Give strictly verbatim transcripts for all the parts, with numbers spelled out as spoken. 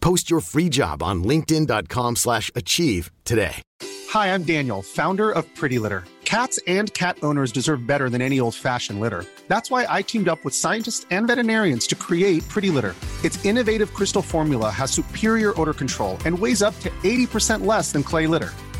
Post your free job on linkedin dot com slash achieve today. Hi, I'm Daniel, founder of Pretty Litter. Cats and cat owners deserve better than any old-fashioned litter. That's why I teamed up with scientists and veterinarians to create Pretty Litter. Its innovative crystal formula has superior odor control and weighs up to eighty percent less than clay litter.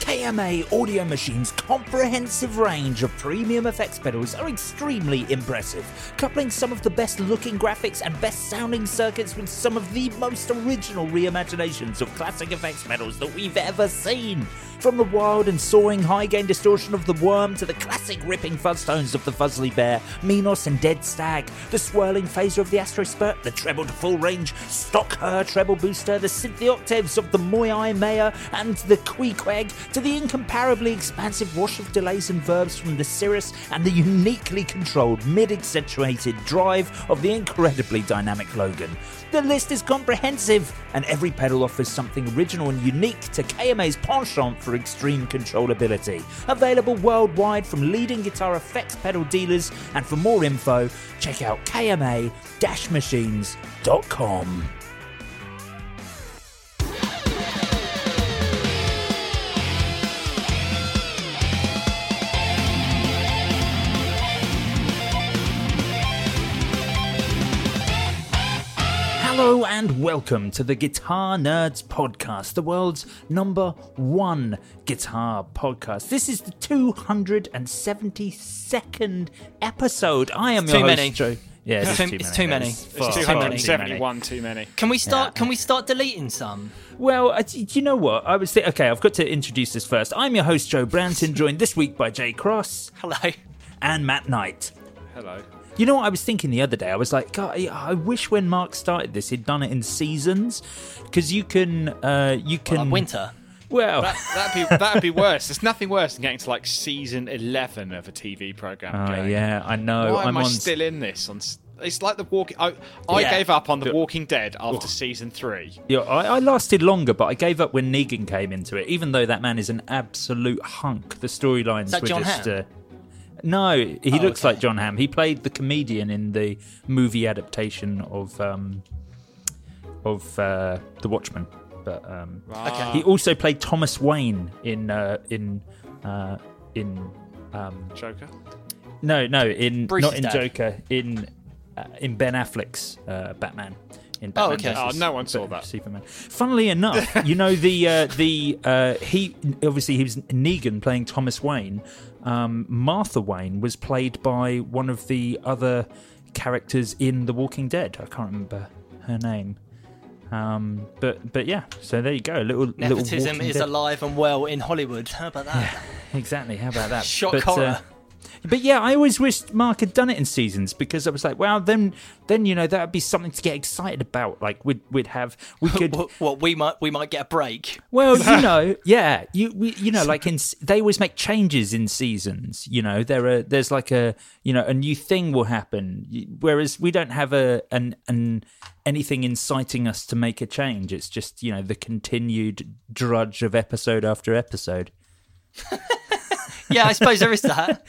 K M A Audio Machine's comprehensive range of premium effects pedals are extremely impressive, coupling some of the best looking graphics and best sounding circuits with some of the most original reimaginations of classic effects pedals that we've ever seen. From the wild and soaring high gain distortion of the Worm to the classic ripping fuzz tones of the Fuzzly Bear, Minos and Dead Stag, the swirling phaser of the Astro Spurt, the treble to full range, Stock Her treble booster, the synthy octaves of the Moyai Mayor and the Queequeg, to the incomparably expansive wash of delays and verbs from the Cirrus and the uniquely controlled mid-accentuated drive of the incredibly dynamic Logan. The list is comprehensive, and every pedal offers something original and unique to K M A's penchant for extreme controllability. Available worldwide from leading guitar effects pedal dealers, and for more info, check out K M A dash machines dot com. Hello and welcome to the Guitar Nerds Podcast, the world's number one guitar podcast. This is the two hundred seventy-second episode. I am it's your too host, many. Joe. Yeah, it's, it's, too, it's too many. It's too many. It's two hundred seventy-one too many. Can we start? Yeah. Can we start deleting some? Well, uh, do you know what? I was thinking, okay, I've got to introduce this first. I'm your host, Joe Branton, joined this week by Jay Cross. Hello. And Matt Knight. Hello. You know what I was thinking the other day? I was like, God, I wish when Mark started this, he'd done it in seasons, because you can, uh, you can well, like winter. Well, that, that'd be that'd be worse. There's nothing worse than getting to like season eleven of a T V program. Oh going, yeah, I know. Why I'm am I on... still in this? On it's like the Walking. I, I yeah. gave up on the Walking Dead after oh. season three. Yeah, I, I lasted longer, but I gave up when Negan came into it. Even though that man is an absolute hunk, the storylines were John just. Uh, No, he oh, looks okay. like John Hamm. He played the comedian in the movie adaptation of um, of uh, The Watchmen. But um, okay. He also played Thomas Wayne in uh, in uh, in um, Joker. No, no, in Bruce's not in dad. Joker. In uh, in Ben Affleck's uh, Batman. In Batman oh, okay. Oh, no one saw that. Superman. Funnily enough, you know the uh, the uh, he obviously he was Negan playing Thomas Wayne. Um, Martha Wayne was played by one of the other characters in The Walking Dead. I can't remember her name. Um, but but yeah, so there you go. A little nepotism little is dead. Alive and well in Hollywood. How about that? Yeah, exactly. How about that? Shock but, horror. Uh, But yeah, I always wished Mark had done it in seasons because I was like, well, then, then you know that would be something to get excited about. Like we'd we'd have we could what, what we might we might get a break. Well, you know, yeah, you we, you know, like in they always make changes in seasons. You know, there are there's like a you know a new thing will happen, whereas we don't have a an an anything inciting us to make a change. It's just you know the continued drudge of episode after episode. Yeah, I suppose there is that.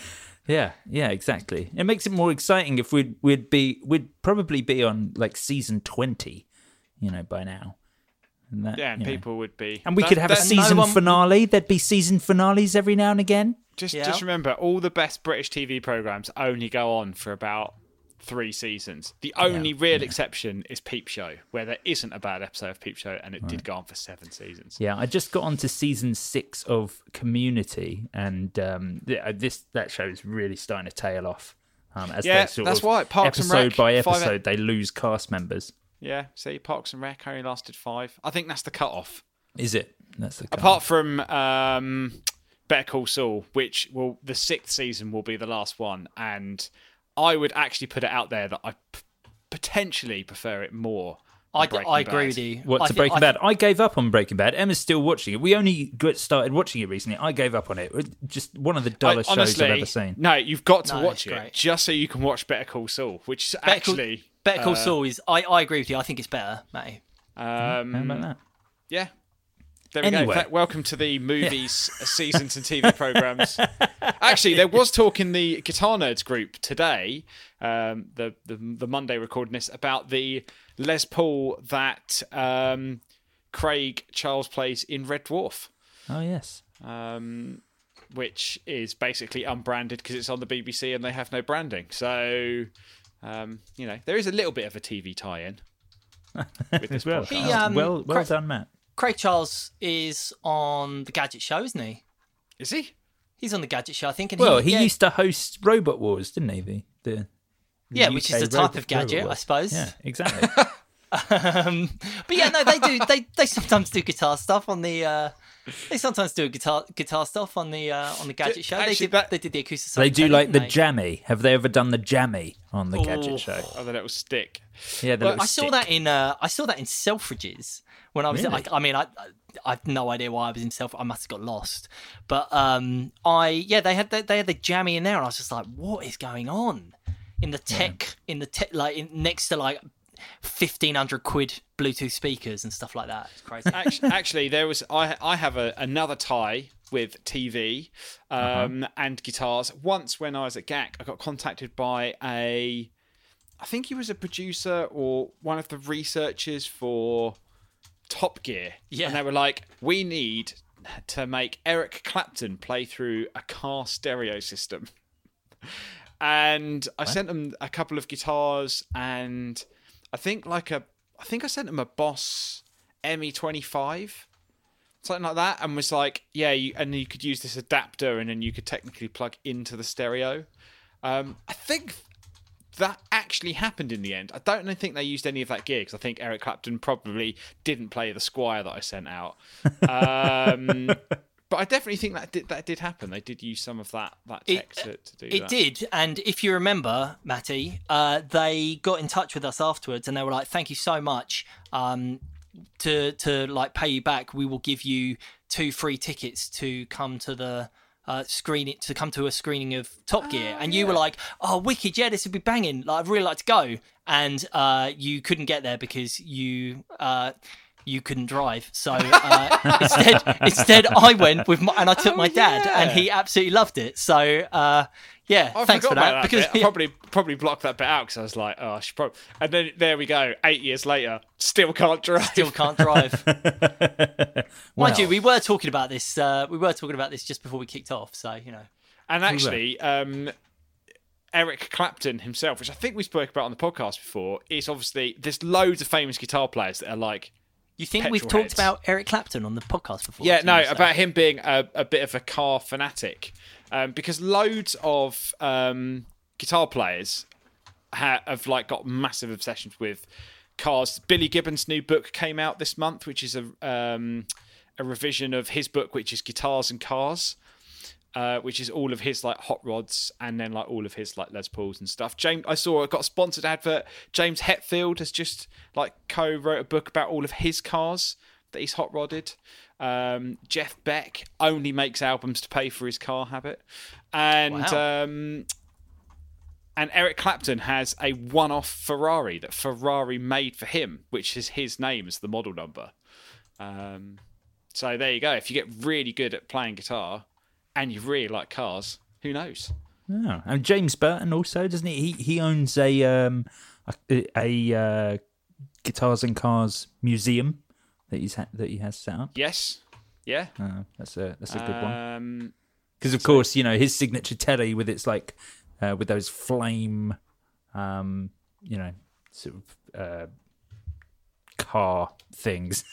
Yeah, yeah, exactly. It makes it more exciting if we'd we'd be we'd probably be on like season twenty, you know, by now. And that, yeah, and people know. Would be, and we that, could have a season no one... finale. There'd be season finales every now and again. Just, yeah. just remember, all the best British T V programs only go on for about three seasons. The only yeah, real yeah. exception is Peep Show, where there isn't a bad episode of Peep Show, and it right. did go on for seven seasons. Yeah, I just got on to season six of Community, and um, this that show is really starting to tail off. Um, as yeah, sort that's of why. Parks episode and Rec, by episode, five... they lose cast members. Yeah, see, Parks and Rec only lasted five. I think that's the cutoff. Is it? That's the cutoff. Apart from um, Better Call Saul, which will the sixth season will be the last one, and I would actually put it out there that I p- potentially prefer it more. I, d- I agree with you. What, to Breaking Bad? I gave up on Breaking Bad. Emma's still watching it. We only started watching it recently. I gave up on it. Just one of the dullest I, honestly, shows I've ever seen. No, you've got to no, watch it great. just so you can watch Better Call Saul, which is Better actually... Call, Better Call uh, Saul is... I, I agree with you. I think it's better, Matty. Um, How about that? Yeah. There we anyway. go. Welcome to the movies, yeah. seasons and T V programmes. Actually, there was talk in the Guitar Nerds group today, um, the, the the Monday recording this, about the Les Paul that um, Craig Charles plays in Red Dwarf. Oh, yes. Um, which is basically unbranded because it's on the B B C and they have no branding. So, um, you know, there is a little bit of a T V tie-in with this well, he, um, well, well Craig- done, Matt. Craig Charles is on the Gadget Show, isn't he? Is he? He's on the Gadget Show, I think. And well, he, he yeah. used to host Robot Wars, didn't he? The, the, the yeah, U K which is a type of gadget, I suppose. Yeah, exactly. um, but yeah, no, they do. They they sometimes do guitar stuff on the. Uh, they sometimes do guitar guitar stuff on the uh, on the Gadget do, Show. Actually, they did that, they did the acoustic. They do like the they? jammy. Have they ever done the jammy on the oh, Gadget Show? Oh, the little stick. Yeah, the well, little I stick. saw that in. Uh, I saw that in Selfridges. When I was, really? I, I mean, I, I have no idea why I was in Self. I must have got lost. But um, I, yeah, they had the, they had the jammy in there, and I was just like, what is going on in the tech, yeah. in the tech, like in, next to like fifteen hundred quid Bluetooth speakers and stuff like that. It's crazy. Actually, actually there was. I I have a, another tie with T V um, uh-huh. and guitars. Once when I was at G A C, I got contacted by a, I think he was a producer or one of the researchers for Top Gear, yeah, and they were like, we need to make Eric Clapton play through a car stereo system, and I what? sent them a couple of guitars, and I think like a I think I sent them a Boss M E twenty-five, something like that, and was like, yeah, you, and you could use this adapter, and then you could technically plug into the stereo. um I think that actually happened in the end. I don't think they used any of that gear because I think Eric Clapton probably didn't play the Squire that I sent out. Um, but I definitely think that did, that did happen. They did use some of that that tech to, to do it that. It did. And if you remember, Matty, uh, they got in touch with us afterwards and they were like, thank you so much. Um, to, to like pay you back, we will give you two free tickets to come to the... Uh, screen it to come to a screening of Top Gear, oh, and you yeah. were like, "Oh, wicked! Yeah, this would be banging! Like, I'd really like to go." And uh, you couldn't get there because you uh, you couldn't drive. So uh, instead, instead, I went with my, and I took oh, my dad, yeah. and he absolutely loved it. So uh, yeah, I thanks for that. About that because yeah. I probably probably blocked that bit out because I was like, "Oh, I should probably." And then there we go. Eight years later, still can't drive. Still can't drive. Mind well. you, we were talking about this. Uh, we were talking about this just before we kicked off, so you know. And actually, um, Eric Clapton himself, which I think we spoke about on the podcast before, is obviously there's loads of famous guitar players that are like. You think we've heads. talked about Eric Clapton on the podcast before? Yeah, no, about him being a, a bit of a car fanatic, um, because loads of um, guitar players have, have like got massive obsessions with cars. Billy Gibbons' new book came out this month, which is a. Um, A revision of his book, which is Guitars and Cars, uh, which is all of his like hot rods and then like all of his like Les Pauls and stuff. James, I saw I got a sponsored advert. James Hetfield has just like co-wrote a book about all of his cars that he's hot rodded. Um, Jeff Beck only makes albums to pay for his car habit, and wow. um, and Eric Clapton has a one-off Ferrari that Ferrari made for him, which is his name as the model number. Um, So there you go. If you get really good at playing guitar and you really like cars, who knows? Yeah, and James Burton also, doesn't he? He, he owns a um a, a uh, Guitars and Cars museum that he's ha- that he has set up. Yes, yeah, uh, that's a that's a good um, one. Because of so, course, you know his signature Telly with its like uh, with those flame, um, you know, sort of. Uh, car things.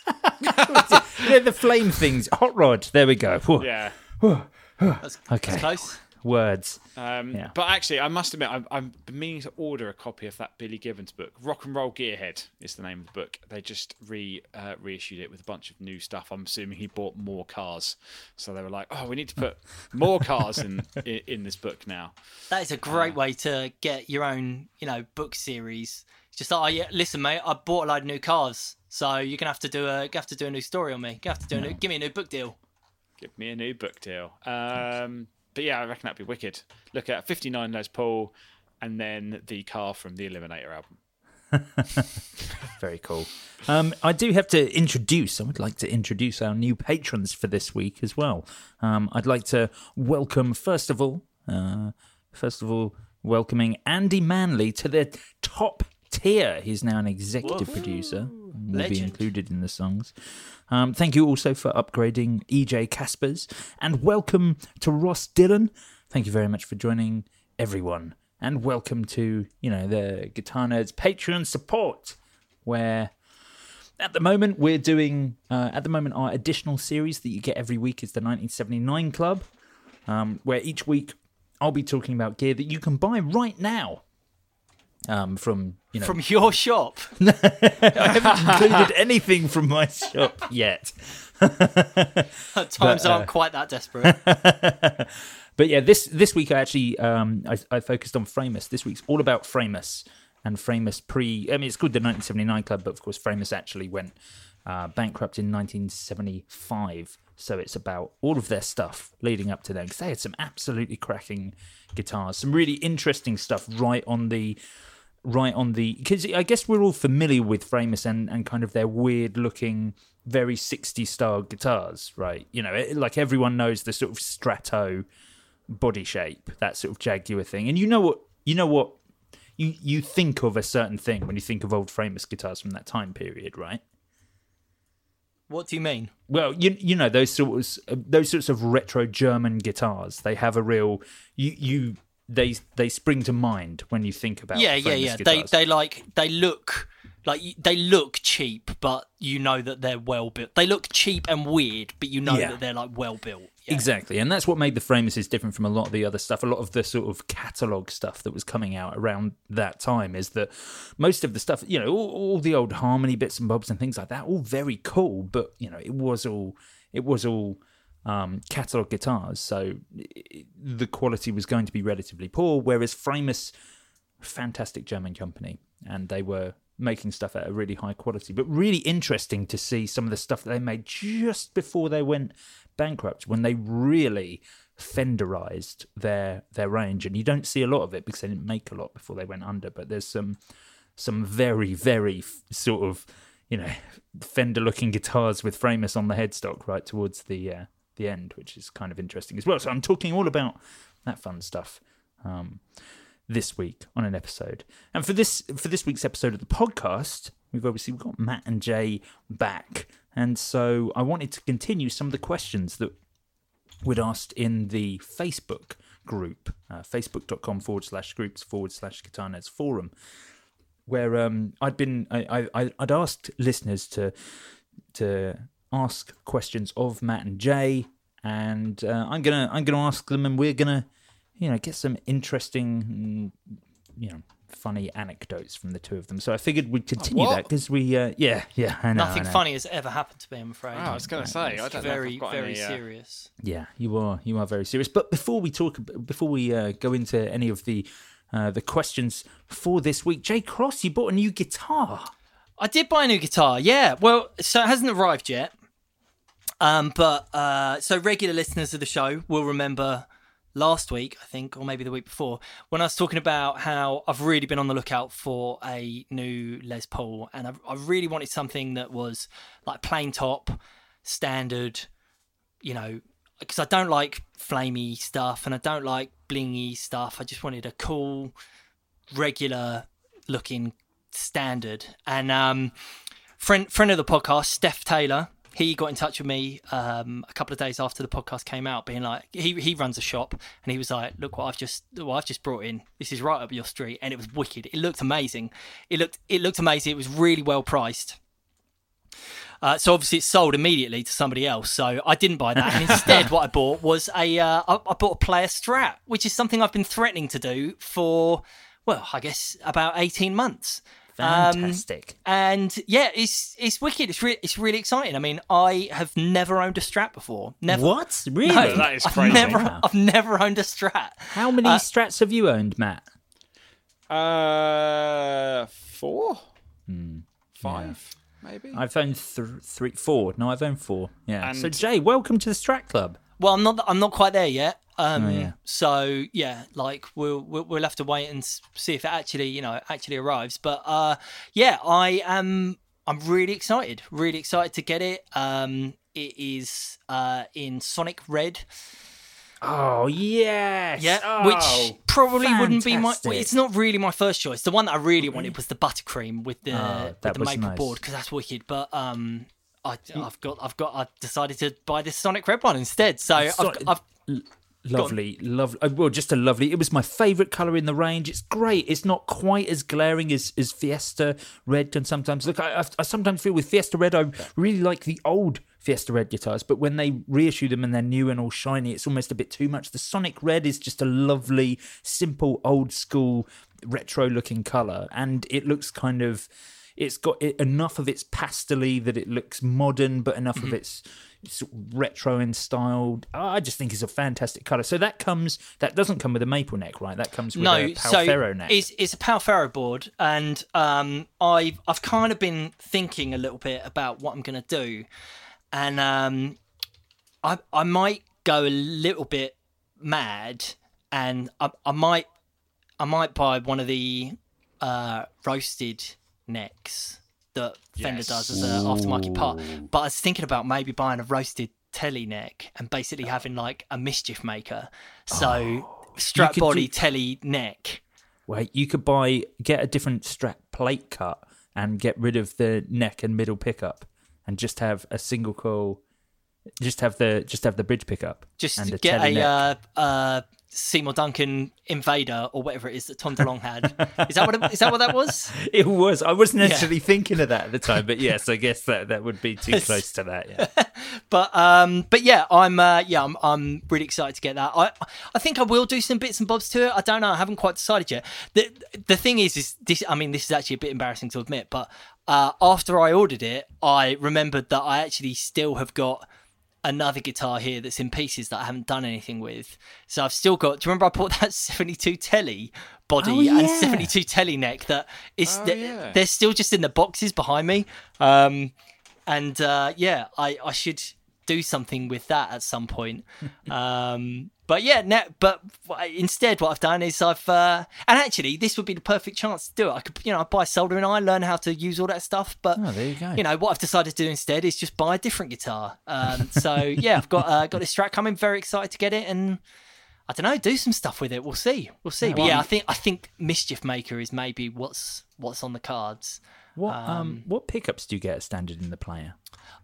They're the flame things. Hot rod. There we go. Whoa. Yeah. Whoa. Whoa. That's, okay. That's close. words. Um, yeah. But actually, I must admit, I've, I've been meaning to order a copy of that Billy Gibbons book. Rock and Roll Gearhead is the name of the book. They just re uh, reissued it with a bunch of new stuff. I'm assuming he bought more cars. So they were like, oh, we need to put more cars in, in, in this book now. That is a great uh, way to get your own, you know, book series. Just like, oh, yeah, listen, mate, I bought a load of new cars. So you're gonna have to do a have to do a new story on me. You have to do a new, give me a new book deal. Give me a new book deal. Um, but yeah, I reckon that'd be wicked. Look at fifty-nine Les Paul, and then the car from the Eliminator album. Very cool. Um, I do have to introduce. I would like to introduce our new patrons for this week as well. Um, I'd like to welcome first of all, uh, first of all, welcoming Andy Manley to the top tier. He's now an executive Whoa. producer. Will Legend. be included in the songs. Um, thank you also for upgrading E J Caspers, and welcome to Ross Dillon. Thank you very much for joining everyone, and welcome to, you know, the Guitar Nerds Patreon support, where at the moment we're doing uh, at the moment our additional series that you get every week is the nineteen seventy-nine Club, um, where each week I'll be talking about gear that you can buy right now. Um, from you know, from your shop. I haven't included anything from my shop yet. At times but, uh, aren't quite that desperate. But yeah, this this week I actually um, I, I focused on Framus. This week's all about Framus and Framus pre. I mean, it's called the nineteen seventy-nine Club, but of course Framus actually went uh, bankrupt in nineteen seventy-five. So it's about all of their stuff leading up to them, because they had some absolutely cracking guitars, some really interesting stuff right on the. Right on the, because I guess we're all familiar with Framus and, and kind of their weird looking, very sixties style guitars, right? You know, it, like everyone knows the sort of Strato body shape, that sort of Jaguar thing, and you know what you know what you you think of a certain thing when you think of old Framus guitars from that time period, right? What do you mean? Well, you you know those sorts those sorts of retro German guitars. They have a real you you. They they spring to mind when you think about yeah yeah yeah guitars. they they like they look like they look cheap, but you know that they're well built. They look cheap and weird, but you know yeah. that they're like well built. Yeah. Exactly, and that's what made the Framuses different from a lot of the other stuff. A lot of the sort of catalog stuff that was coming out around that time is that most of the stuff, you know, all, all the old harmony bits and bobs and things like that, all very cool, but you know, it was all it was all. Um, catalog guitars, so the quality was going to be relatively poor, whereas Framus, fantastic German company, and they were making stuff at a really high quality, but really interesting to see some of the stuff that they made just before they went bankrupt, when they really Fenderized their their range, and you don't see a lot of it because they didn't make a lot before they went under, but there's some some very, very sort of, you know, Fender-looking guitars with Framus on the headstock right towards the... Uh, the end, which is kind of interesting as well. So I'm talking all about that fun stuff um, this week on an episode. And for this for this week's episode of the podcast, we've obviously we've got Matt and Jay back. And so I wanted to continue some of the questions that we'd asked in the Facebook group, uh, facebook.com forward slash groups forward slash Guitar Nerds Forum, where um, I'd been, I, I, I'd asked listeners to to... ask questions of Matt and Jay, and uh, I'm gonna I'm gonna ask them, and we're gonna, you know, get some interesting, you know, funny anecdotes from the two of them. So I figured we'd continue oh, that because we, uh, yeah, yeah, I know, nothing I know. funny has ever happened to me, I'm afraid. Oh, I was gonna right. say, I don't very, know very any, uh... serious. Yeah, you are you are very serious. But before we talk, before we uh, go into any of the uh, the questions for this week, Jay Cross, you bought a new guitar. I did buy a new guitar, yeah. Well, so it hasn't arrived yet. Um, but uh, so regular listeners of the show will remember last week, I think, or maybe the week before, when I was talking about how I've really been on the lookout for a new Les Paul, and I, I really wanted something that was like plain top, standard, you know, because I don't like flamey stuff and I don't like blingy stuff. I just wanted a cool, regular looking standard. And um friend friend of the podcast, Steph Taylor, he got in touch with me um a couple of days after the podcast came out, being like, he he runs a shop, and he was like, look what I've just what I've just brought in, this is right up your street. And it was wicked. It looked amazing. It looked it looked amazing. It was really well priced. Uh, so obviously it sold immediately to somebody else. So I didn't buy that. And instead what I bought was a, uh, I, I bought a Player Strat, which is something I've been threatening to do for, well, I guess about eighteen months. Fantastic. Um, and yeah, it's it's wicked. It's really it's really exciting. I mean, I have never owned a Strat before. Never. What? Really? No, that is crazy. I've never, wow. I've never owned a Strat. How many uh, Strats have you owned, Matt? Uh, four, mm. five, yeah. maybe. I've owned th- three, four. No, I've owned four. Yeah. And... So Jay, welcome to the Strat Club. Well, I'm not. I'm not quite there yet. Um, oh, yeah. So yeah, like we'll, we'll we'll have to wait and see if it actually you know actually arrives. But uh, yeah, I am. I'm really excited. Really excited to get it. Um, it is uh in Sonic Red. Oh yes. Yeah. Oh, which probably fantastic. Wouldn't be my. It's not really my first choice. The one that I really wanted was the buttercream with the oh, with the maple nice. board because that's wicked. But um. I, I've got, I've got, I decided to buy this Sonic Red one instead. So I've, I've, I've lovely, lovely. Well, just a lovely. It was my favourite colour in the range. It's great. It's not quite as glaring as, as Fiesta Red can sometimes look. I, I, I sometimes feel with Fiesta Red, I really like the old Fiesta Red guitars, but when they reissue them and they're new and all shiny, it's almost a bit too much. The Sonic Red is just a lovely, simple, old school, retro looking colour, and it looks kind of. It's got enough of its pastely that it looks modern, but enough mm-hmm. of its, its retro in style. Oh, I just think it's a fantastic colour. So that comes, that doesn't come with a maple neck, right? That comes with no, a Pau Ferro so neck. It's, it's a Pau Ferro board, and um, I've I've kind of been thinking a little bit about what I'm going to do, and um, I I might go a little bit mad, and I, I might I might buy one of the uh, roasted. Necks that Fender yes. does as an aftermarket part, but I was thinking about maybe buying a roasted Telly neck and basically having like a mischief maker. So oh, Strat body do... Telly neck. Wait, you could buy get a different Strat plate cut and get rid of the neck and middle pickup, and just have a single coil. Just have the just have the bridge pickup. Just and a get Telly a neck. Uh, uh, Seymour Duncan Invader or whatever it is that Tom DeLonge had. Is that what it, is that what that was? It was. I wasn't actually yeah. thinking of that at the time, but yes, I guess that, that would be too close to that. Yeah. but um, but yeah, I'm uh, yeah, I'm I'm really excited to get that. I I think I will do some bits and bobs to it. I don't know. I haven't quite decided yet. The the thing is, is this. I mean, this is actually a bit embarrassing to admit, but uh, after I ordered it, I remembered that I actually still have got. Another guitar here that's in pieces that I haven't done anything with. So I've still got, do you remember I bought that seventy-two Telly body oh, yeah. and seventy-two Telly neck that is, oh, th- yeah. they're still just in the boxes behind me. Um, and uh, yeah, I, I should do something with that at some point. um, but yeah, no, but instead what I've done is I've, uh, and actually this would be the perfect chance to do it. I could, you know, I buy soldering iron, learn how to use all that stuff. But, oh, there you go. You know, what I've decided to do instead is just buy a different guitar. Um, so yeah, I've got, uh, got this Strat coming, very excited to get it. And I don't know, do some stuff with it. We'll see. We'll see. No, but well, yeah, I think, I think Mischief Maker is maybe what's, what's on the cards. What um, um what pickups do you get standard in the Player?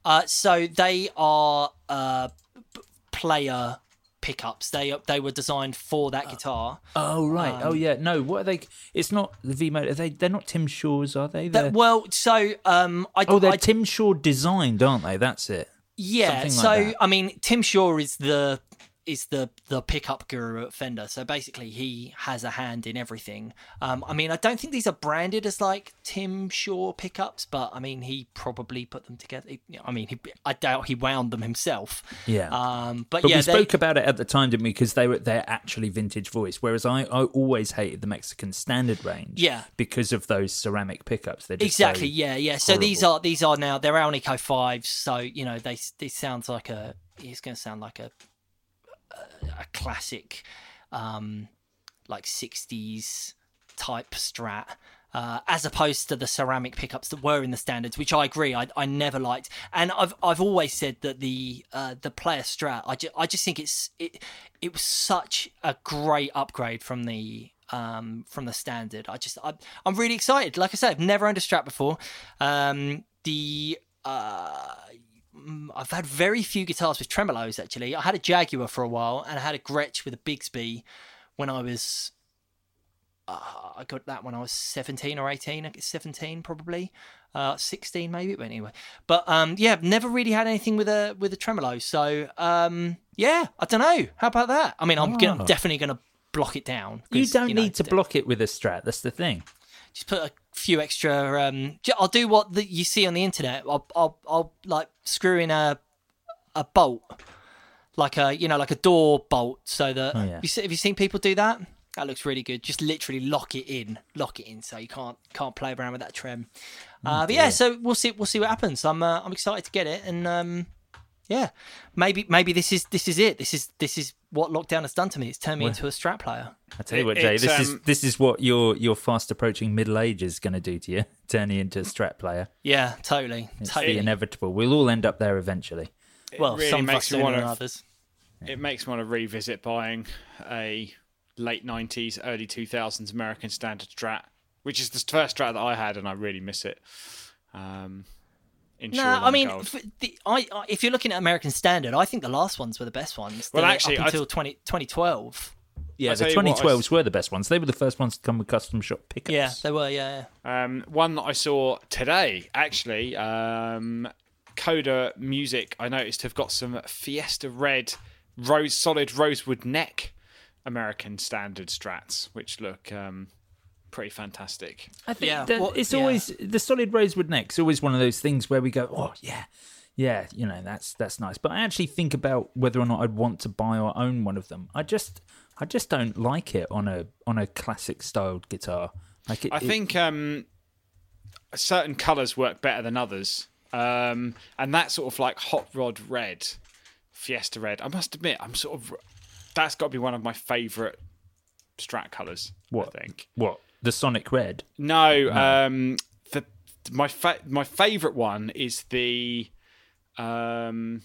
Uh, so they are uh p- Player pickups. They they were designed for that guitar. Oh, oh right. Um, oh yeah. No, what are they? It's not the V motor. They they're not Tim Shaw's, are they? That, well, so um, I oh they're I, Tim Shaw designed, aren't they? That's it. Yeah. Something so like that. I mean, Tim Shaw is the. is the the pickup guru at Fender. So basically he has a hand in everything. Um, I mean, I don't think these are branded as like Tim Shaw pickups, but I mean, he probably put them together. I mean, he, I doubt he wound them himself. Yeah. Um, but, but yeah, we they... spoke about it at the time, didn't we? Because they were they're actually vintage voice. Whereas I, I always hated the Mexican standard range. Yeah. Because of those ceramic pickups. They're just exactly. So yeah. Yeah. So horrible. these are, these are now they're Alnico fives. So, you know, they, this sounds like a, it's going to sound like a, a classic um like sixties type Strat uh as opposed to the ceramic pickups that were in the standards, which I agree I, I never liked. And I've I've always said that the uh the Player Strat I, ju- I just think it's it it was such a great upgrade from the um from the standard. I just I, I'm really excited. Like I said, I've never owned a Strat before. um the uh I've had very few guitars with tremolos, actually. I had a Jaguar for a while, and I had a Gretsch with a Bigsby when I was... Uh, I got that when I was seventeen or eighteen. I guess seventeen, probably. uh, sixteen maybe, but anyway. But um, yeah, never really had anything with a with a tremolo. So um, yeah, I don't know. How about that? I mean, I'm, oh. gonna, I'm definitely going to block it down. You don't you know, need to block it with a Strat. That's the thing. Just put a few extra. Um, I'll do what the, you see on the internet. I'll, I'll, I'll like screw in a a bolt, like a you know, like a door bolt, so that. Oh, yeah. you see, have you seen people do that? That looks really good. Just literally lock it in, lock it in, so you can't can't play around with that trem. Uh, oh, but yeah, so we'll see we'll see what happens. I'm uh, I'm excited to get it, and um, yeah, maybe maybe this is this is it. This is this is what lockdown has done to me. It's turned me well, into a Strat player. I tell you what, Jay, it's, this um, is this is what your your fast approaching middle age is going to do to you. Turn you into a Strat player. Yeah, totally. It's totally. The inevitable. We'll all end up there eventually. It well, really some makes me want to. Others. It makes me want to revisit buying a late nineties, early two thousands American standard Strat, which is the first Strat that I had, and I really miss it. Um, no, I mean, the, I, I, if you're looking at American standard, I think the last ones were the best ones. Well, actually, up until th- twenty twelve. Yeah, the twenty twelves were the best ones. They were the first ones to come with custom shop pickups. Yeah, they were. Yeah, yeah. Um, one that I saw today, actually. Um, Coda Music, I noticed, have got some Fiesta Red rose solid rosewood neck American standard Strats, which look um pretty fantastic. I think yeah. that well, it's yeah. always the solid rosewood neck's always one of those things where we go, oh yeah, yeah, you know, that's that's nice. But I actually think about whether or not I'd want to buy or own one of them. I just I just don't like it on a on a classic styled guitar. Like it, I think it, um certain colours work better than others. Um, and that sort of like hot rod red, Fiesta Red. I must admit, I'm sort of that's got to be one of my favourite Strat colours. What I think? What the Sonic Red? No, oh. um, the my fa- my favourite one is the um,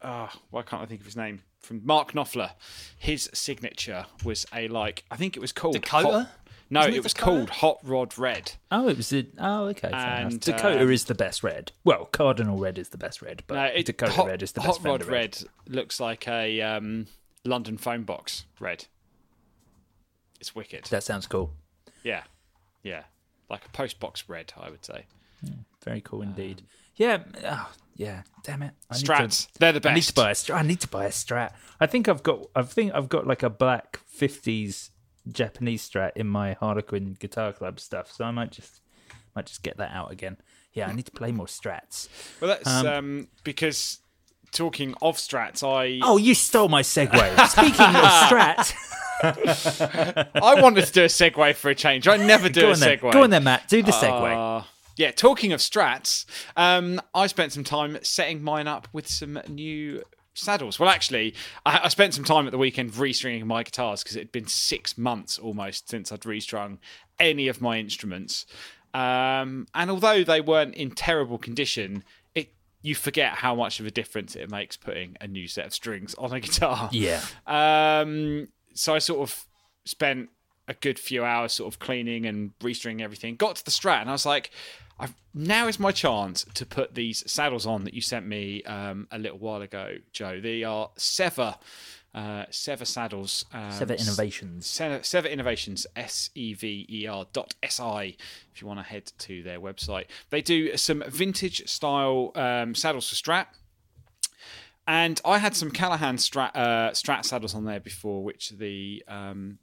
oh, why can't I think of his name? From Mark Knopfler. His signature was a like I think it was called Dakota. Hot- No, Isn't it was Dakota? called Hot Rod Red. Oh, it was. A, oh, okay. And, Dakota uh, is the best red. Well, Cardinal Red is the best red, but no, it, Dakota hot, Red is the best Hot Rod red. red looks like a um, London phone box red. It's wicked. That sounds cool. Yeah, yeah, like a post box red, I would say. Yeah, very cool indeed. Um, yeah, oh, yeah. Damn it, I Strats. Need to, they're the best. I need to buy a Strat. I need to buy a Strat. I think I've got. I think I've got like a black fifties. Japanese Strat in my Harlequin Guitar Club stuff, so I might just might just get that out again. Yeah, I need to play more Strats. Well, that's um, um, because talking of Strats, I oh you stole my segue. Speaking of Strat, I wanted to do a segue for a change. I never do a segue. Then. Go on then, Matt. Do the segue. Uh, yeah, talking of Strats, um, I spent some time setting mine up with some new saddles. Well, actually, I, I spent some time at the weekend restringing my guitars because it had been six months almost since I'd restrung any of my instruments. Um, and although they weren't in terrible condition, it you forget how much of a difference it makes putting a new set of strings on a guitar. Yeah. Um, so I sort of spent a good few hours sort of cleaning and restringing everything. Got to the Strat and I was like, I've, now is my chance to put these saddles on that you sent me um, a little while ago, Joe. They are Sever, uh, Sever saddles. Um, Sever Innovations. Sever, Sever Innovations, S E V E R dot S I, if you want to head to their website. They do some vintage style um, saddles for Strat. And I had some Callahan Strat, uh, Strat saddles on there before, which the um,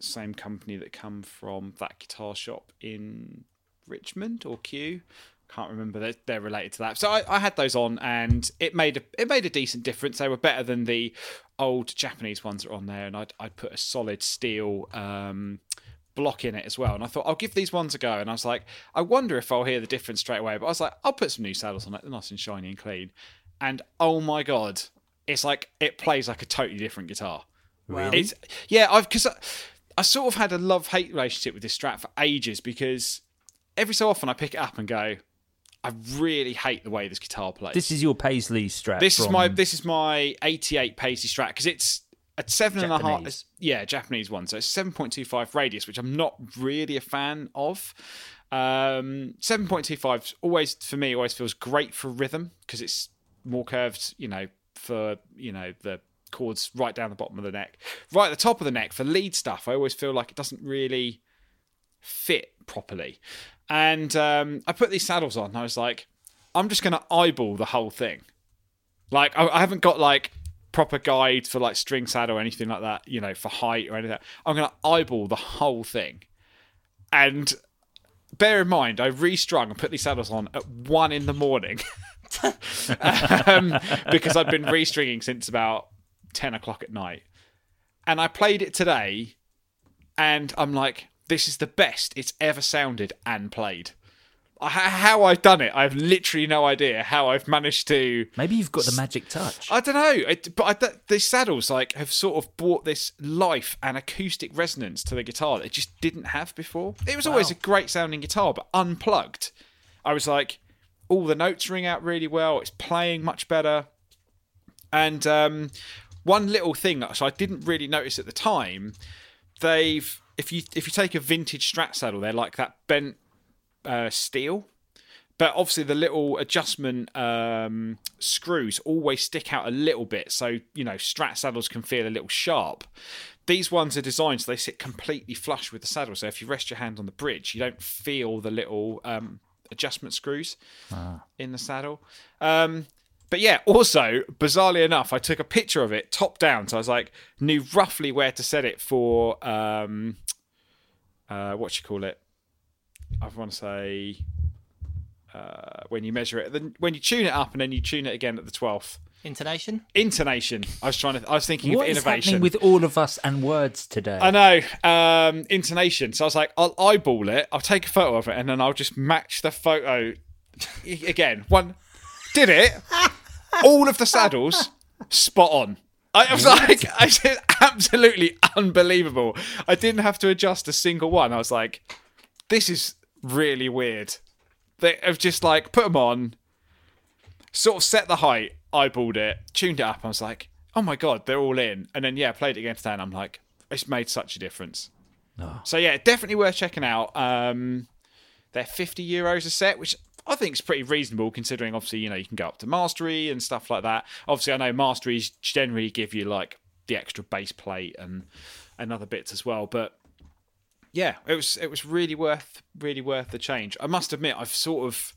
same company that come from that guitar shop in Richmond or Kew, can't remember. They're, they're related to that. So I, I had those on, and it made a it made a decent difference. They were better than the old Japanese ones that are on there, and I'd I'd put a solid steel um, block in it as well. And I thought I'll give these ones a go. And I was like, I wonder if I'll hear the difference straight away. But I was like, I'll put some new saddles on it. They're nice and shiny and clean. And oh my god, it's like it plays like a totally different guitar. Really? It's, yeah, I've because I, I sort of had a love-hate relationship with this Strat for ages because every so often I pick it up and go, I really hate the way this guitar plays. This is your Paisley Strat. This from... is my this is my eighty-eight Paisley Strat because it's a seven Japanese. and a half. Yeah, Japanese one. So it's seven point two five radius, which I'm not really a fan of. Um, seven point two five always for me always feels great for rhythm because it's more curved. You know, for you know the chords right down the bottom of the neck, right at the top of the neck for lead stuff. I always feel like it doesn't really fit properly. And um, I put these saddles on and I was like, I'm just going to eyeball the whole thing. Like, I, I haven't got like proper guide for like string saddle or anything like that, you know, for height or anything. I'm going to eyeball the whole thing. And bear in mind, I restrung and put these saddles on at one in the morning um, because I've been restringing since about ten o'clock at night. And I played it today and I'm like, this is the best it's ever sounded and played. How I've done it, I have literally no idea how I've managed to... Maybe you've got the magic touch. I don't know. It, but I, th- these saddles like have sort of brought this life and acoustic resonance to the guitar that it just didn't have before. It was wow. always a great sounding guitar, but unplugged, I was like, all the notes ring out really well. It's playing much better. And um, one little thing that so I didn't really notice at the time, they've... If you if you take a vintage Strat saddle, they're like that bent uh, steel, but obviously the little adjustment um, screws always stick out a little bit, so you know Strat saddles can feel a little sharp. These ones are designed so they sit completely flush with the saddle, so if you rest your hand on the bridge, you don't feel the little um, adjustment screws ah. in the saddle. Um, But yeah, also, bizarrely enough, I took a picture of it top down. So I was like, knew roughly where to set it for, um, uh, what you call it? I want to say uh, when you measure it, then when you tune it up and then you tune it again at the twelfth. Intonation? Intonation. I was trying to, I was thinking what of innovation. What is happening with all of us and words today? I know. Um, intonation. So I was like, I'll eyeball it. I'll take a photo of it and then I'll just match the photo again. One... Did it? All of the saddles spot on. I was like, I said, absolutely unbelievable. I didn't have to adjust a single one. I was like, this is really weird. They have just like put them on, sort of set the height, eyeballed it, tuned it up. I was like, oh my god, they're all in. And then yeah, played it again today, and I'm like, it's made such a difference. Oh. So yeah, definitely worth checking out. Um, they're fifty euros a set, which I think it's pretty reasonable considering, obviously, you know, you can go up to mastery and stuff like that. Obviously, I know masteries generally give you, like, the extra bass plate and, and other bits as well. But, yeah, it was it was really worth really worth the change. I must admit, I've sort of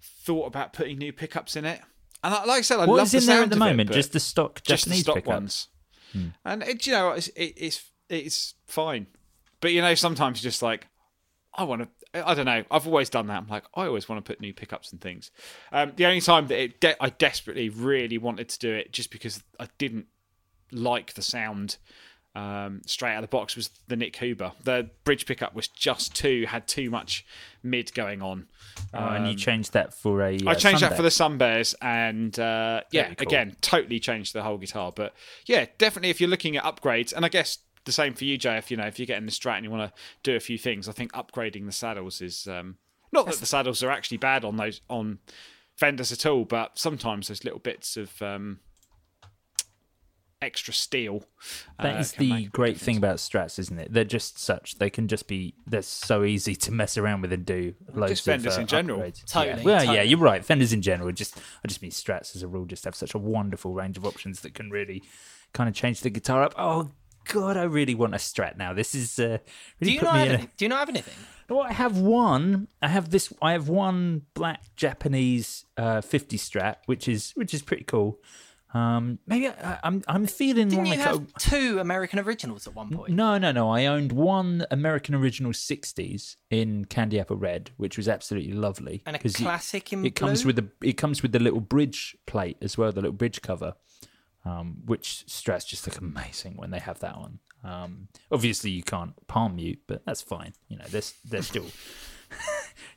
thought about putting new pickups in it. And like I said, I what love the sound of it. What is in there at the moment? It, just the stock Japanese just the stock pickups? Ones. Hmm. And, it, you know, it's, it, it's, it's fine. But, you know, sometimes you're just like, I want to... I don't know. I've always done that. I'm like, I always want to put new pickups and things. Um, the only time that it de- I desperately really wanted to do it just because I didn't like the sound um, straight out of the box was the Nick Huber. The bridge pickup was just too, had too much mid going on. Um, oh, and you changed that for a uh, I changed Sun that Bear. For the Sun Bears and uh, yeah, cool. Again, totally changed the whole guitar. But yeah, definitely if you're looking at upgrades, and I guess the same for you, Jay. If you know, if you're getting the Strat and you want to do a few things, I think upgrading the saddles is um, not that the saddles are actually bad on those on Fenders at all, but sometimes those little bits of um, extra steel. Uh, that is the great thing about Strats, isn't it? They're just such they can just be they're so easy to mess around with and do loads just Fenders of uh, in general. Upgrades. Totally. Yeah. Well, totally. Yeah, you're right. Fenders in general, just I just mean Strats as a rule just have such a wonderful range of options that can really kind of change the guitar up. Oh. God, I really want a Strat now. This is uh, really do you put not me have in a... Do you not have anything? Well, I have one. I have this. I have one black Japanese uh, fifty Strat, which is which is pretty cool. Um, maybe I, I'm I'm feeling. Didn't like you have a... two American Originals at one point? No, no, no. I owned one American Original sixties in Candy Apple Red, which was absolutely lovely. And a classic it, in blue. It comes with the it comes with the little bridge plate as well, the little bridge cover. Um, which Strats just look amazing when they have that on. Um, obviously, you can't palm mute, but that's fine. You know, they're they're still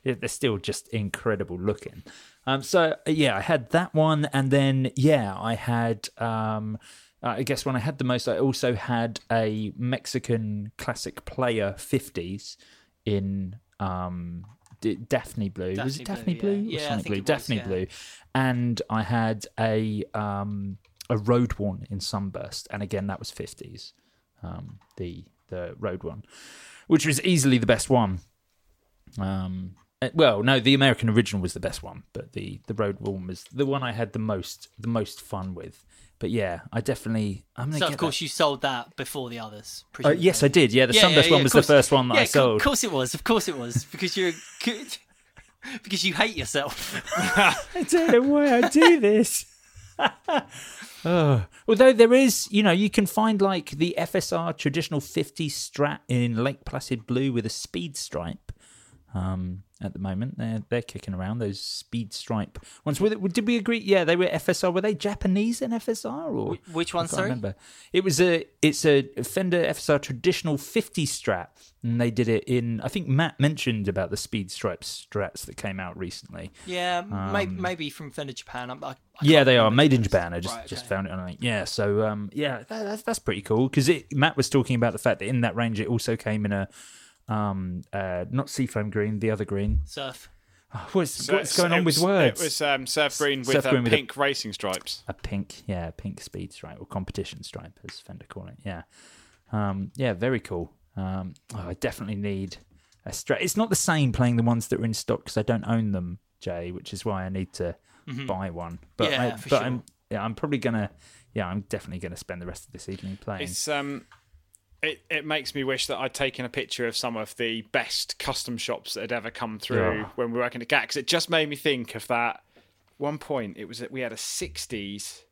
they're still just incredible looking. Um, so yeah, I had that one, and then yeah, I had. Um, I guess when I had the most, I also had a Mexican classic player fifties in um, D- Daphne Blue. Daphne was it Daphne Blue? Blue? Yeah, or yeah I think Blue? It was, Daphne yeah. Blue, and I had a. Um, A road one in Sunburst, and again that was fifties, um, the the road one, which was easily the best one. Um, well, no, the American Original was the best one, but the the road one was the one I had the most the most fun with. But yeah, I definitely. I'm so, of course, that. you sold that before the others. Uh, yes, I did. Yeah, the yeah, Sunburst yeah, yeah, one was the first one that yeah, I sold. Of course it was. Of course it was. Because you're good. Because you hate yourself. I don't know why I do this. Oh. Although there is, you know, you can find like the F S R traditional fifty Strat in Lake Placid blue with a speed stripe. Um, at the moment, they're they're kicking around those speed stripe ones. Were they, did we agree? Yeah, they were F S R. Were they Japanese in F S R or which one? I can't sorry, remember. It was a it's a Fender F S R traditional fifty Strat, and they did it in. I think Matt mentioned about the speed stripe Strats that came out recently. Yeah, um, maybe, maybe from Fender Japan. I, I yeah, they are made in Japan. I just right, okay. just found it on like yeah. So um, yeah, that, that's that's pretty cool because Matt was talking about the fact that in that range it also came in a. Um, uh, not seafoam green, the other green. Surf. Oh, what's, so what's going on was, with words? It was um, surf green with, surf uh, green with pink a, racing stripes. A pink, yeah, pink speed stripe or competition stripe, as Fender call it. Yeah, um, yeah, very cool. Um, oh, I definitely need a Strat. It's not the same playing the ones that are in stock because I don't own them, Jay, which is why I need to mm-hmm. buy one. But yeah, I, for but sure. I'm, yeah, I'm probably gonna. Yeah, I'm definitely gonna spend the rest of this evening playing. It's um. It it makes me wish that I'd taken a picture of some of the best custom shops that had ever come through yeah. when we were working at G A T, because it just made me think of that one point. It was that we had a sixties,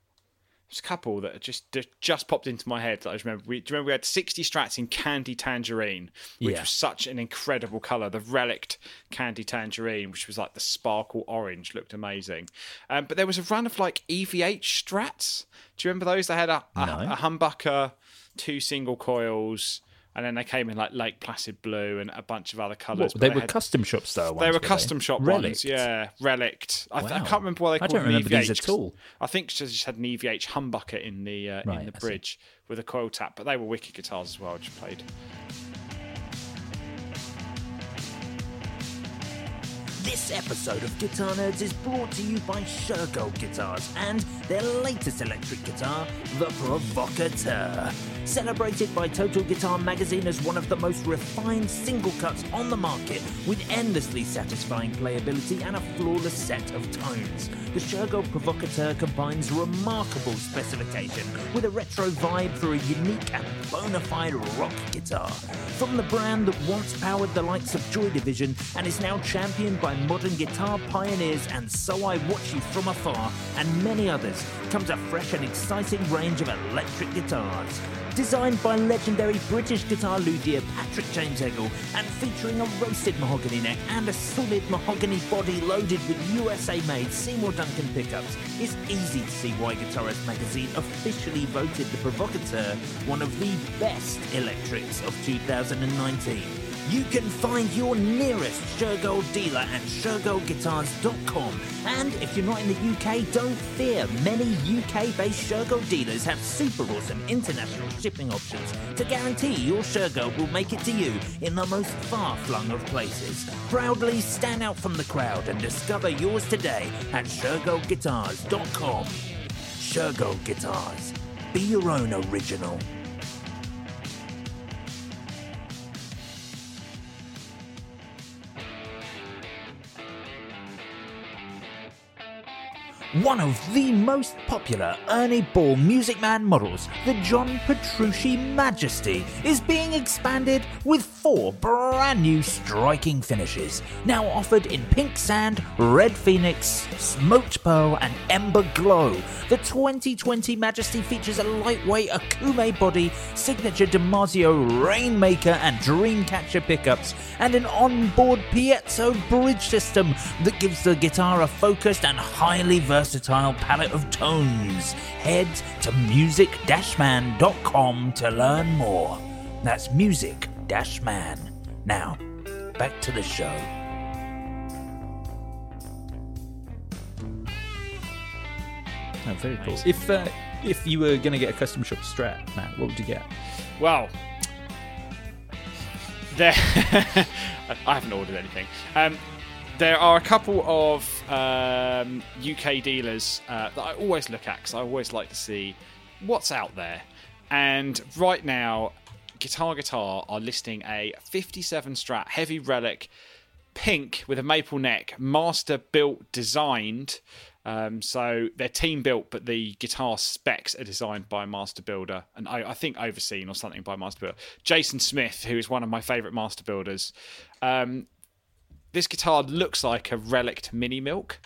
there's a couple that just just popped into my head that I just remember. We, do you remember we had sixty Strats in Candy Tangerine, which yeah. was such an incredible colour. The relict Candy Tangerine, which was like the sparkle orange, looked amazing. Um, but there was a run of like E V H Strats. Do you remember those? They had a, a, no. a humbucker... two single coils, and then they came in like Lake Placid blue and a bunch of other colours. They, they were had, custom shop style ones. They were custom they? shop relict. ones, yeah. Relict. I, wow. I can't remember what they called them. I don't remember E V H, these at all. I think she just had an E V H humbucker in the uh, right, in the bridge with a coil tap, but they were wicked guitars as well. I just played. This episode of Guitar Nerds is brought to you by Shergold Guitars and their latest electric guitar, the Provocateur. Celebrated by Total Guitar Magazine as one of the most refined single cuts on the market, with endlessly satisfying playability and a flawless set of tones. The Shergold Provocateur combines remarkable specification with a retro vibe for a unique and bona fide rock guitar. From the brand that once powered the likes of Joy Division and is now championed by modern guitar pioneers and So I Watch You From Afar and many others comes a fresh and exciting range of electric guitars. Designed by legendary British guitar luthier Patrick James Eggle and featuring a roasted mahogany neck and a solid mahogany body loaded with U S A-made Seymour Duncan pickups, it's easy to see why Guitarist Magazine officially voted the Provocateur one of the best electrics of two thousand nineteen. You can find your nearest Shergold dealer at shergold guitars dot com. And if you're not in the U K, don't fear. Many U K-based Shergold dealers have super awesome international shipping options to guarantee your Shergold will make it to you in the most far-flung of places. Proudly stand out from the crowd and discover yours today at shergold guitars dot com. Shergold Guitars. Be your own original. One of the most popular Ernie Ball Music Man models, the John Petrucci Majesty, is being expanded with four brand new striking finishes, now offered in Pink Sand, Red Phoenix, Smoked Pearl and Ember Glow. The twenty twenty Majesty features a lightweight Akume body, signature DiMarzio Rainmaker and Dreamcatcher pickups, and an onboard piezo bridge system that gives the guitar a focused and highly versatile versatile palette of tones. Head to music dash man dot com to learn more. That's music dash man. Now, back to the show. Oh, very cool. If uh, if you were going to get a custom shop Strat, Matt, what would you get? Well, there. I haven't ordered anything. Um, There are a couple of um, U K dealers uh, that I always look at because I always like to see what's out there. And right now, Guitar Guitar are listing a fifty-seven Strat Heavy Relic, pink with a maple neck, master built, designed Um, so they're team built, but the guitar specs are designed by a master builder, and I, I think overseen or something by a master builder. Jason Smith, who is one of my favourite master builders. Um, this guitar looks like a relict Mini Milk.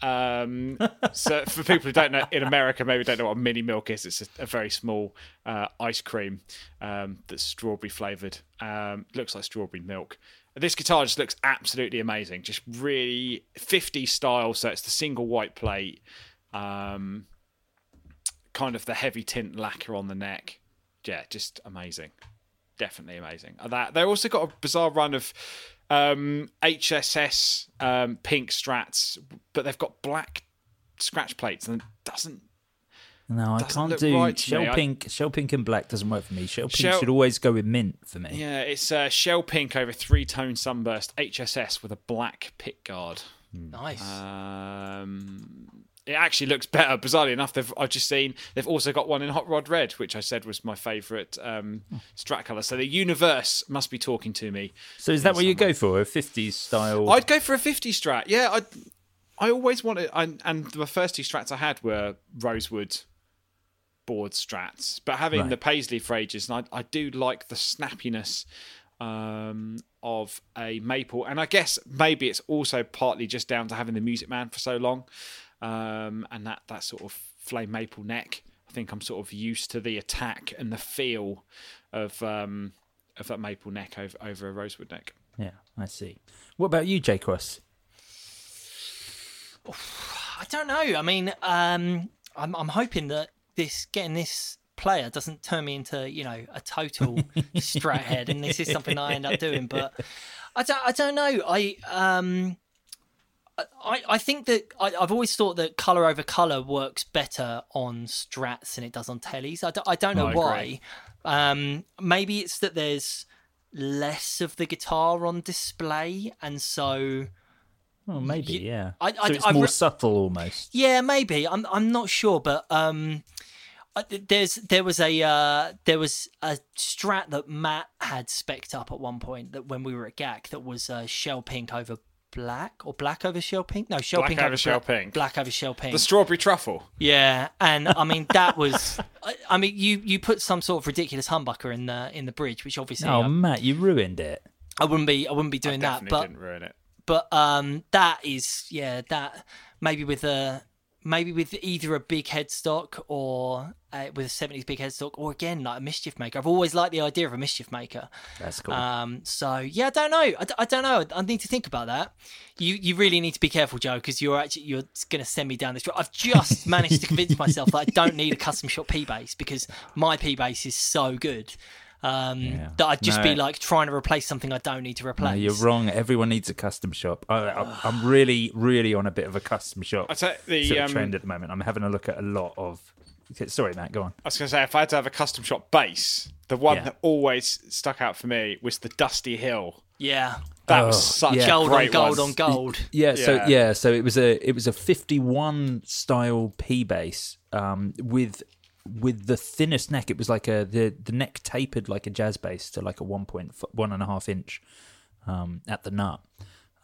Um, so for people who don't know, in America maybe don't know what a Mini Milk is, it's a, a very small uh, ice cream um, that's strawberry flavoured. Um, looks like strawberry milk. This guitar just looks absolutely amazing. Just really fifties style. So it's the single white plate, um, kind of the heavy tint lacquer on the neck. Yeah, just amazing. Definitely amazing. That they also got a bizarre run of um, H S S um, pink strats, but they've got black scratch plates, and it doesn't. No, I Doesn't can't do right shell me. pink. I, shell pink and black doesn't work for me. Shell pink shell, should always go with mint for me. Yeah, it's uh, shell pink over three-tone sunburst H S S with a black pick guard. Nice. Um, it actually looks better. Bizarrely enough, they've I've just seen they've also got one in hot rod red, which I said was my favourite um, strat colour. So the universe must be talking to me. So is that what you go for? A fifties style? I'd go for a fifties strat. Yeah, I I always wanted. I, and the first two strats I had were rosewood board strats, but having right. the Paisley for ages, and I, I do like the snappiness um, of a maple, and I guess maybe it's also partly just down to having the Music Man for so long, um, and that that sort of flame maple neck. I think I'm sort of used to the attack and the feel of um, of that maple neck over over a rosewood neck. Yeah, I see. What about you, Jay Cross? Oh, I don't know. I mean, um, I'm, I'm hoping that. This getting this player doesn't turn me into, you know, a total strat head, and this is something I end up doing. But I don't, I don't know. I um, I I think that I, I've always thought that color over color works better on strats than it does on Tellys. I don't, I don't know oh, why. Um, maybe it's that there's less of the guitar on display, and so. Well, maybe, yeah. I, I, so it's I, more I, subtle, almost. Yeah, maybe. I'm, I'm not sure, but um, I, there's there was a uh, there was a strat that Matt had spec'd up at one point that when we were at G A C that was uh, shell pink over black or black over shell pink. No, shell black pink over, over shell black, pink. Black over shell pink. The strawberry truffle. Yeah, and I mean that was. I, I mean, you you put some sort of ridiculous humbucker in the in the bridge, which obviously. Oh, um, Matt, you ruined it. I wouldn't be. I wouldn't be doing I definitely that. But didn't ruin it. But um, that is, yeah, that maybe with a maybe with either a big headstock or uh, with a seventies big headstock, or again like a mischief maker. I've always liked the idea of a mischief maker. That's cool. Um, so yeah, I don't know. I, I don't know. I need to think about that. You you really need to be careful, Joe, because you're actually you're going to send me down this road. I've just managed to convince myself that I don't need a custom shop P bass because my P bass is so good. Um, yeah. That I'd just no. be like trying to replace something I don't need to replace. No, you're wrong. Everyone needs a custom shop. I, I, I'm really, really on a bit of a custom shop I take the, sort of um, trend at the moment. I'm having a look at a lot of. Sorry, Matt. Go on. I was going to say, if I had to have a custom shop bass, the one yeah. that always stuck out for me was the Dusty Hill. Yeah, that oh, was such yeah. gold on gold on gold. Yeah, yeah. So yeah, so it was a it was a fifty-one style P bass um, with. With the thinnest neck, it was like a the, the neck tapered like a jazz bass to like a one point one and a half inch um, at the nut.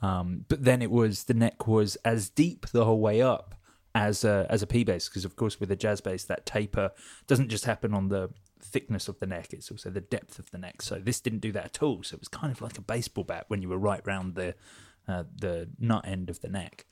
Um, but then it was the neck was as deep the whole way up as a, as a P bass because of course with a jazz bass that taper doesn't just happen on the thickness of the neck; it's also the depth of the neck. So this didn't do that at all. So it was kind of like a baseball bat when you were right round the uh, the nut end of the neck.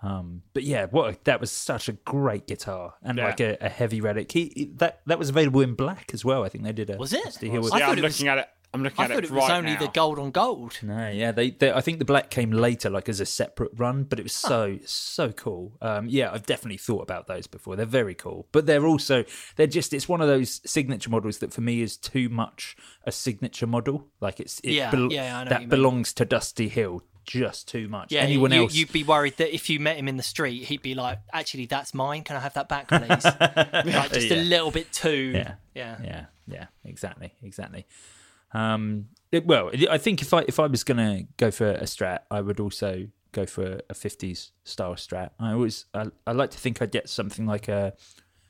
Um, but yeah, what a, that was such a great guitar and yeah. like a, a heavy relic. He, he, that that was available in black as well. I think they did a. Was it? Was, yeah, I I'm it looking was, at it. I'm looking I at it. I thought it was right only now. The gold on gold. No, yeah, they, they. I think the black came later, like as a separate run. But it was so huh. so cool. Um, yeah, I've definitely thought about those before. They're very cool, but they're also they're just. It's one of those signature models that for me is too much a signature model. Like it's it yeah, be- yeah, I know that belongs to Dusty Hill. Just too much. Yeah, anyone you, else? You'd be worried that if you met him in the street, he'd be like, "Actually, that's mine. Can I have that back, please?" Like just yeah. a little bit too. Yeah, yeah, yeah, yeah. Exactly, exactly. Um, it, well, I think if I if I was gonna go for a strat, I would also go for a fifties style strat. I always I, I like to think I'd get something like a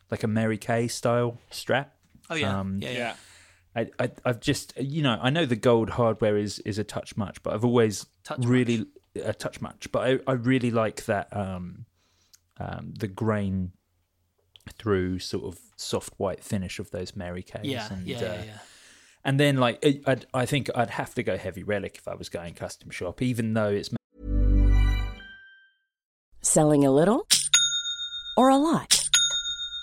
like a Mary Kay style strat. Oh yeah, um, yeah, yeah. yeah. I, I, I've just, you know, I know the gold hardware is, is a touch much, but I've always touch really much. a touch much. But I, I really like that um, um, the grain through sort of soft white finish of those Mary Kays. Yeah, and, yeah, uh, yeah, yeah. And then, like, I'd, I think I'd have to go Heavy Relic if I was going custom shop, even though it's... Selling a little or a lot?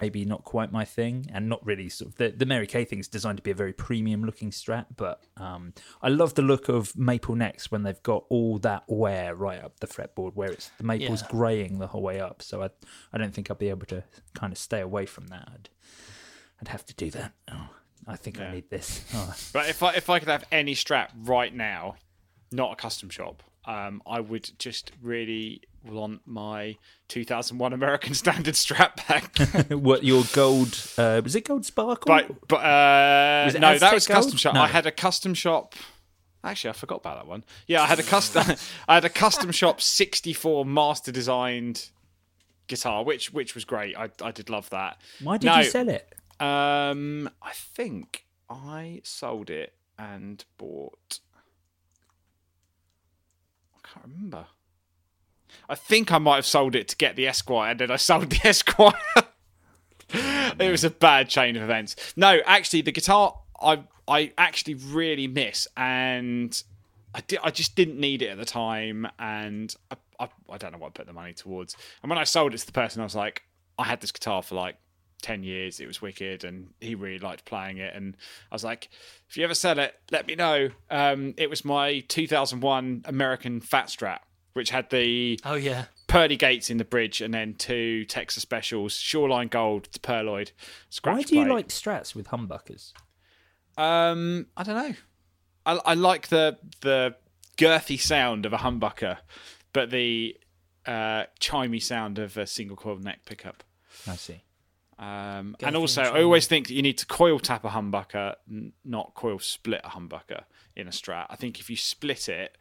Maybe not quite my thing, and not really sort of the, the Mary Kay thing is designed to be a very premium looking Strat, but um, I love the look of maple necks when they've got all that wear right up the fretboard where it's the maple's yeah. graying the whole way up. So I I don't think I'd be able to kind of stay away from that. I'd, I'd have to do that. Oh, I think yeah. I need this. Oh. Right, if I if I could have any Strat right now, not a custom shop, um, I would just really want my two thousand one American Standard Strat back. What, your gold, uh, was it gold sparkle? But, but, uh, was it no, Aztec that was gold? Custom shop. No. I had a custom shop. Actually, I forgot about that one. Yeah, I had a custom, I had a custom shop sixty-four master designed guitar, which which was great. I I did love that. Why did no, you sell it? Um, I think I sold it and bought. I can't remember. I think I might have sold it to get the Esquire, and then I sold the Esquire. It was a bad chain of events. No, actually, the guitar I I actually really miss, and I di- I just didn't need it at the time, and I, I I don't know what I put the money towards. And when I sold it to the person, I was like, I had this guitar for like ten years. It was wicked, and he really liked playing it. And I was like, if you ever sell it, let me know. Um, it was my two thousand one American Fat Strat, which had the oh yeah pearly gates in the bridge, and then two Texas specials, Shoreline Gold, the Perloid. Scratch Why do plate. You like Strats with humbuckers? Um, I don't know. I, I like the the girthy sound of a humbucker, but the uh, chimey sound of a single coil neck pickup. I see. Um, and also, I always think that you need to coil tap a humbucker, n- not coil split a humbucker in a Strat. I think if you split it,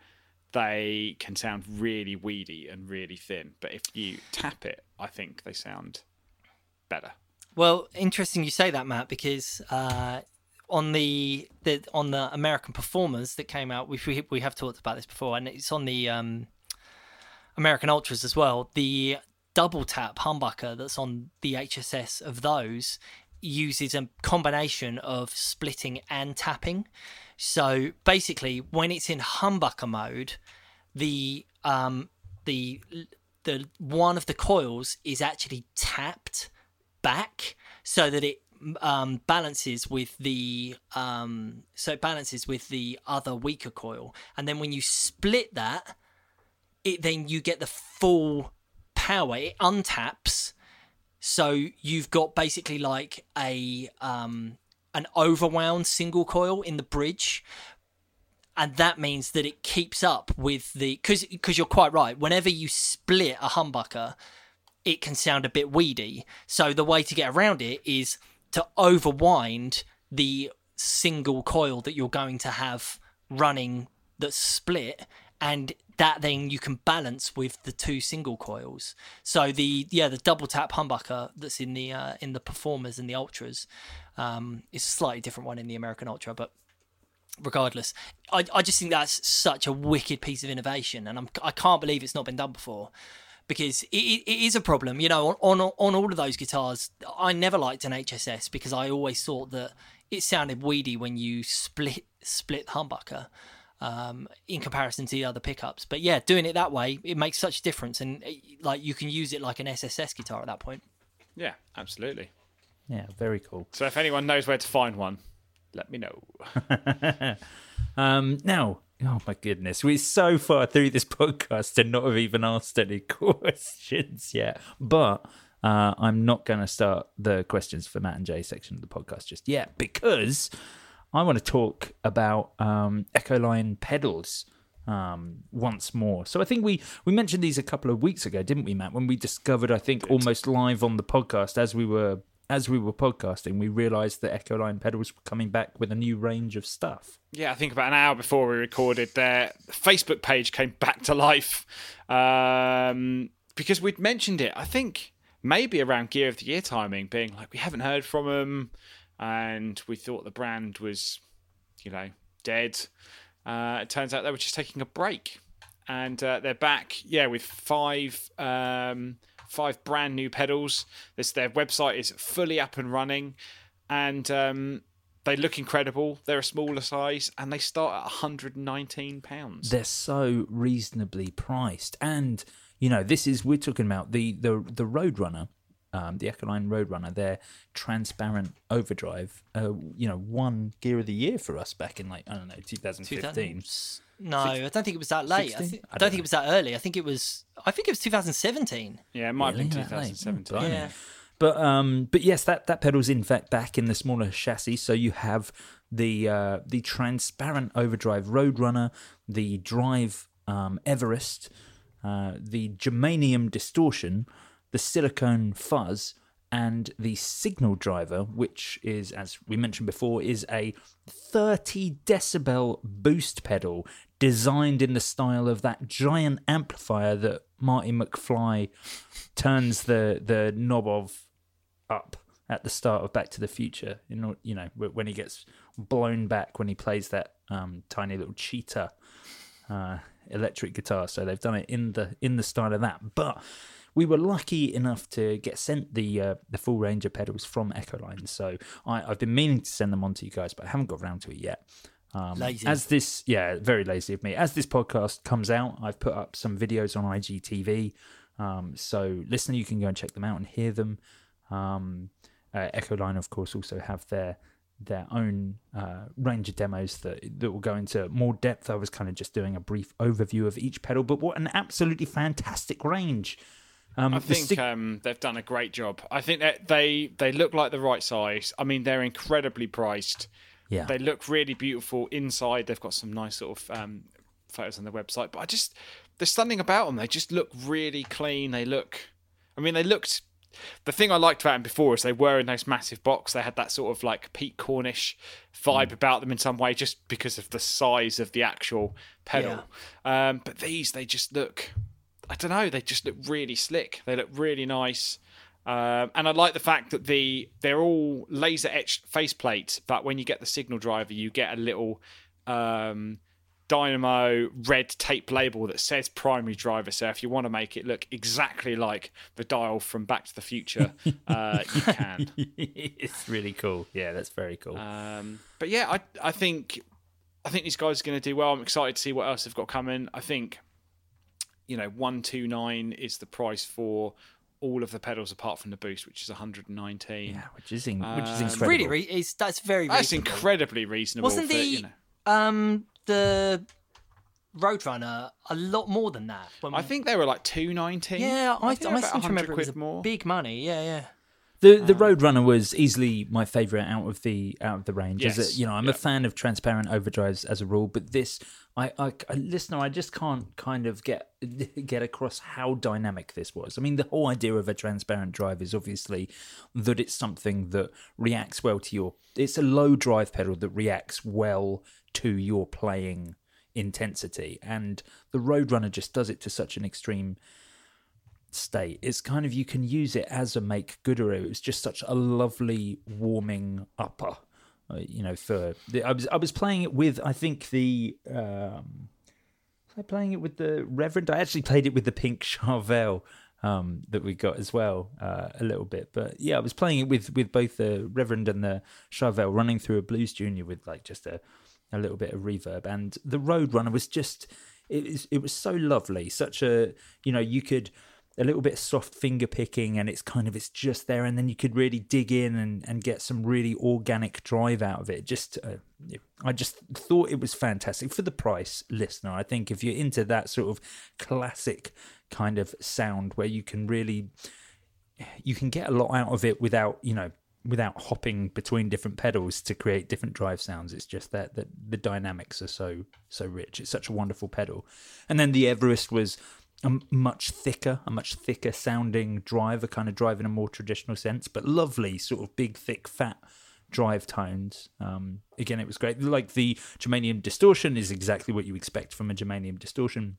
they can sound really weedy and really thin. But if you tap it, I think they sound better. Well, interesting you say that, Matt, because uh, on the, the on the American Performers that came out, which we, we have talked about this before, and it's on the um, American Ultras as well, the double tap humbucker that's on the H S S of those uses a combination of splitting and tapping. So basically, when it's in humbucker mode, the um, the the one of the coils is actually tapped back, so that it um, balances with the um, so it balances with the other weaker coil. And then when you split that, it then you get the full power. It untaps, so you've got basically like a um, an overwound single coil in the bridge, and that means that it keeps up with the because because you're quite right, whenever you split a humbucker it can sound a bit weedy, so the way to get around it is to overwind the single coil that you're going to have running that's split, and that then you can balance with the two single coils. So the yeah the double tap humbucker that's in the uh, in the Performers and the Ultras um, is a slightly different one in the American Ultra, but regardless, I, I just think that's such a wicked piece of innovation, and I'm, I can't believe it's not been done before, because it, it is a problem. You know, on, on on all of those guitars, I never liked an H S S because I always thought that it sounded weedy when you split split humbucker um, in comparison to the other pickups. But yeah, doing it that way, it makes such a difference, and it, like you can use it like an S S S guitar at that point. Yeah, absolutely. Yeah, very cool. So if anyone knows where to find one, let me know. um, now, oh my goodness, we're so far through this podcast and not have even asked any questions yet. But uh, I'm not going to start the questions for Matt and Jay section of the podcast just yet, because I want to talk about um, Echoline pedals um, once more. So I think we, we mentioned these a couple of weeks ago, didn't we, Matt? When we discovered, I think, Good. almost live on the podcast as we were... As we were podcasting, we realised that Echoline pedals were coming back with a new range of stuff. Yeah, I think about an hour before we recorded, their Facebook page came back to life um, because we'd mentioned it, I think, maybe around Gear of the Year timing, being like, we haven't heard from them, and we thought the brand was, you know, dead. Uh, it turns out they were just taking a break, and uh, they're back, yeah, with five... Um, Five brand new pedals. This, their website is fully up and running, and um, they look incredible. They're a smaller size, and they start at one hundred nineteen pounds. They're so reasonably priced, and you know, this is we're talking about the the the Roadrunner, um, the Echoline Roadrunner. Their transparent overdrive. Uh, you know, won Gear of the Year for us back in like I don't know twenty fifteen. No, I don't think it was that late. I, th- I, don't I don't think know. It was that early. I think it was. I think it was twenty seventeen. Yeah, it might really? have been twenty seventeen. Mm, yeah, but um, but yes, that that pedal's in fact back in the smaller chassis. So you have the uh, the transparent overdrive Roadrunner, the Drive um, Everest, uh, the Germanium Distortion, the Silicone Fuzz, and the Signal Driver, which is, as we mentioned before, is a thirty decibel boost pedal designed in the style of that giant amplifier that Marty McFly turns the, the knob of up at the start of Back to the Future, in, you know, when he gets blown back when he plays that um, tiny little cheetah uh, electric guitar. So they've done it in the in the style of that. But we were lucky enough to get sent the uh, the full range of pedals from Echoline, so I, I've been meaning to send them on to you guys, but I haven't got around to it yet. Um, lazy. As this, yeah, very lazy of me. As this podcast comes out, I've put up some videos on I G T V, um, so listener, you can go and check them out and hear them. Um, uh, Echoline, of course, also have their their own uh, range of demos that, that will go into more depth. I was kind of just doing a brief overview of each pedal, but what an absolutely fantastic range. Um, I think the... um, they've done a great job. I think that they, they look like the right size. I mean, they're incredibly priced. Yeah, they look really beautiful inside. They've got some nice sort of um, photos on their website. But I just, there's something about them. They just look really clean. They look, I mean, they looked, the thing I liked about them before is they were in those massive box. They had that sort of like Pete Cornish vibe mm. about them in some way, just because of the size of the actual pedal. Yeah. Um, but these, they just look... I don't know, they just look really slick. They look really nice. Um, and I like the fact that the they're all laser-etched faceplates, but when you get the Signal Driver, you get a little um, dynamo red tape label that says primary driver. So if you want to make it look exactly like the dial from Back to the Future, uh, you can. It's really cool. Yeah, that's very cool. Um, but yeah, I, I, think, I think these guys are going to do well. I'm excited to see what else they've got coming. I think... You know, one twenty-nine is the price for all of the pedals apart from the boost, which is one hundred nineteen. Yeah, which is in, which is incredible. Um, really, re- it's, that's very reasonable. That's incredibly reasonable. Wasn't for, the you know, um, the Roadrunner a lot more than that? When I we... think they were like two nineteen. Yeah, I, I, I seem to remember it was a big money. Yeah, yeah. The the um, Roadrunner was easily my favorite out of the out of the range. Yes. As a, you know, I'm yep. a fan of transparent overdrives as a rule, but this, I, I, I listener, I just can't kind of get get across how dynamic this was. I mean, the whole idea of a transparent drive is obviously that it's something that reacts well to your. It's a low drive pedal that reacts well to your playing intensity, and the Roadrunner just does it to such an extreme state. It's kind of, you can use it as a make gooder. It was just such a lovely warming upper, uh, you know. For the, I was I was playing it with I think the um, was I playing it with the Reverend? I actually played it with the pink Charvel um, that we got as well uh, a little bit. But yeah, I was playing it with with both the Reverend and the Charvel, running through a Blues Junior with like just a a little bit of reverb, and the Roadrunner was just it was it was so lovely. Such a you know you could. A little bit of soft finger picking, and it's kind of it's just there, and then you could really dig in and, and get some really organic drive out of it. Just uh, I just thought it was fantastic for the price, listener. I think if you're into that sort of classic kind of sound where you can really you can get a lot out of it without you know without hopping between different pedals to create different drive sounds. It's just that that the dynamics are so so rich. It's such a wonderful pedal. And then the Everest was a much thicker, a much thicker sounding drive, a kind of drive in a more traditional sense, but lovely sort of big, thick, fat drive tones. Um, again, it was great. Like the Germanium distortion is exactly what you expect from a Germanium distortion,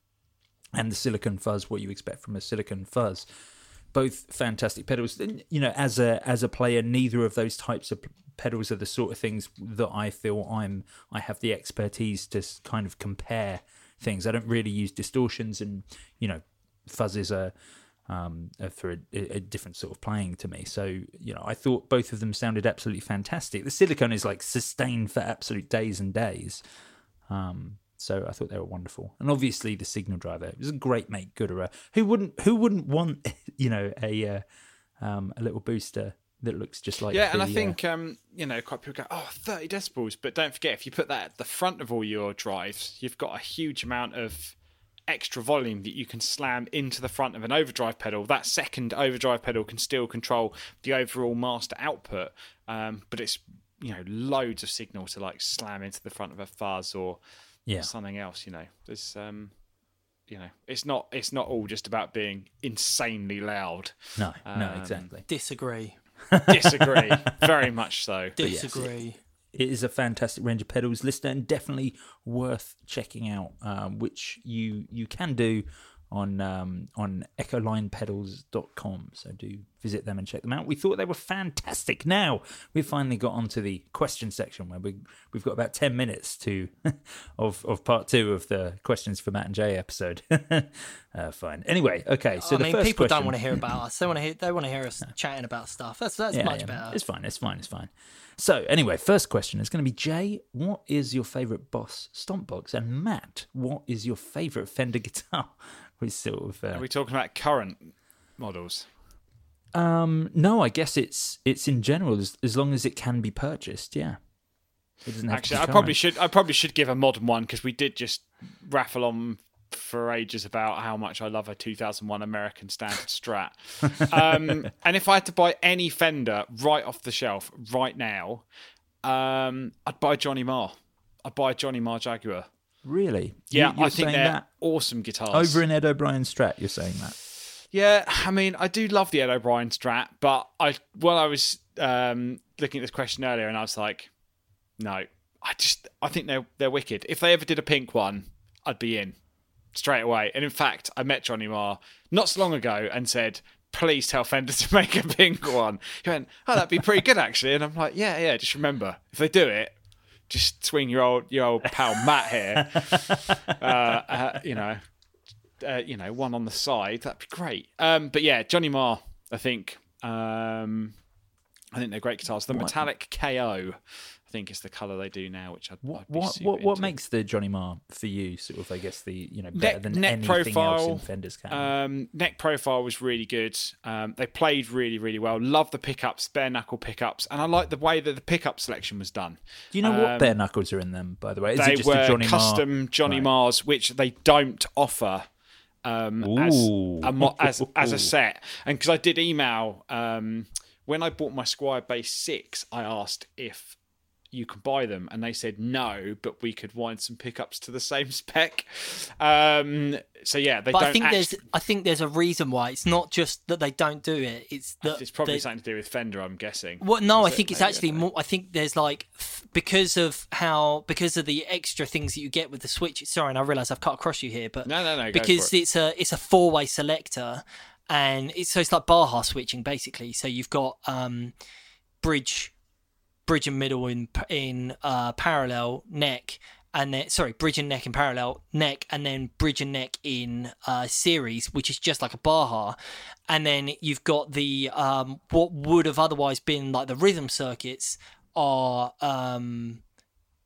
and the Silicon Fuzz, what you expect from a Silicon Fuzz. Both fantastic pedals. You know, as a as a player, neither of those types of pedals are the sort of things that I feel I'm I have the expertise to kind of compare things. I don't really use distortions, and you know, fuzzes are um are for a, a different sort of playing to me. So you know, I thought both of them sounded absolutely fantastic. The Silicone is like sustained for absolute days and days. Um, so I thought they were wonderful, and obviously the Signal Driver. It was a great make gooder. Who wouldn't? Who wouldn't want you know a uh, um a little booster that looks just like yeah, the, and I think uh, um, you know, quite people go, oh, thirty decibels, but don't forget if you put that at the front of all your drives, you've got a huge amount of extra volume that you can slam into the front of an overdrive pedal. That second overdrive pedal can still control the overall master output, um, but it's you know loads of signal to like slam into the front of a fuzz or yeah. something else. You know, there's um, you know, it's not it's not all just about being insanely loud. No, um, no, exactly. Disagree. Disagree, very much so. Disagree. Yes, it is a fantastic range of pedals, listener, and definitely worth checking out, um, which you you can do on um, on echoline pedals dot com. So do visit them and check them out. We thought they were fantastic. Now we've finally got onto the question section where we we've got about ten minutes to of of part two of the questions for Matt and Jay episode. uh, fine. Anyway, okay. So I the mean, first people question... don't want to hear about us. They want to hear they want to hear us chatting about stuff. That's that's yeah, much yeah. better. It's fine. It's fine. It's fine. So anyway, first question is going to be Jay. What is your favourite Boss stomp box? And Matt, what is your favourite Fender guitar? We sort of, uh, Are we talking about current models? Um, no, I guess it's it's in general as, as long as it can be purchased. Yeah, it doesn't have actually. To be I current. probably should I probably should give a modern one because we did just raffle on for ages about how much I love a two thousand one American Standard Strat. Um, and if I had to buy any Fender right off the shelf right now, um, I'd buy Johnny Marr. I'd buy a Johnny Marr Jaguar. Really? Yeah, you're I think they're that? awesome guitars. Over an Ed O'Brien Strat, you're saying that? Yeah, I mean, I do love the Ed O'Brien Strat, but I, well, I was um, looking at this question earlier, and I was like, no, I just, I think they're they're wicked. If they ever did a pink one, I'd be in straight away. And in fact, I met Johnny Marr not so long ago and said, please tell Fender to make a pink one. He went, oh, that'd be pretty good actually. And I'm like, yeah, yeah. Just remember, if they do it, just swing your old your old pal Matt here, uh, uh, you know, uh, you know, one on the side. That'd be great. Um, but yeah, Johnny Marr, I think, um, I think they're great guitars. The what? Metallic K O, I think, is the colour they do now, which I'd, what, I'd be what, super what what into. Makes the Johnny Marr for you sort of, I guess, the you know better neck, than neck anything profile, else in Fender's catalog? Um, neck profile was really good. Um, they played really really well. Love the pickups, bare knuckle pickups, and I like the way that the pickup selection was done. Do you know um, what bare knuckles are in them, by the way? Is they it just were a Johnny custom Marr? Johnny right. Marrs, which they don't offer um, as a, as as a set. And because I did email. Um, when I bought my Squire Bass six, I asked if you could buy them, and they said no, but we could wind some pickups to the same spec. Um, so yeah, they but don't. I think actually... there's, I think there's a reason why. It's not just that they don't do it. It's that it's probably they... something to do with Fender, I'm guessing. Well, no, Is I think it? it's Maybe, actually more. I think there's like because of how because of the extra things that you get with the switch. Sorry, and I realise I've cut across you here, but no, no, no. Because it's it. a it's a four way selector, and it's so it's like Baja switching basically. So you've got um, bridge. Bridge and middle in in uh, parallel neck, and then sorry, bridge and neck in parallel neck, and then bridge and neck in uh, series, which is just like a Baja, and then you've got the um, what would have otherwise been like the rhythm circuits are um,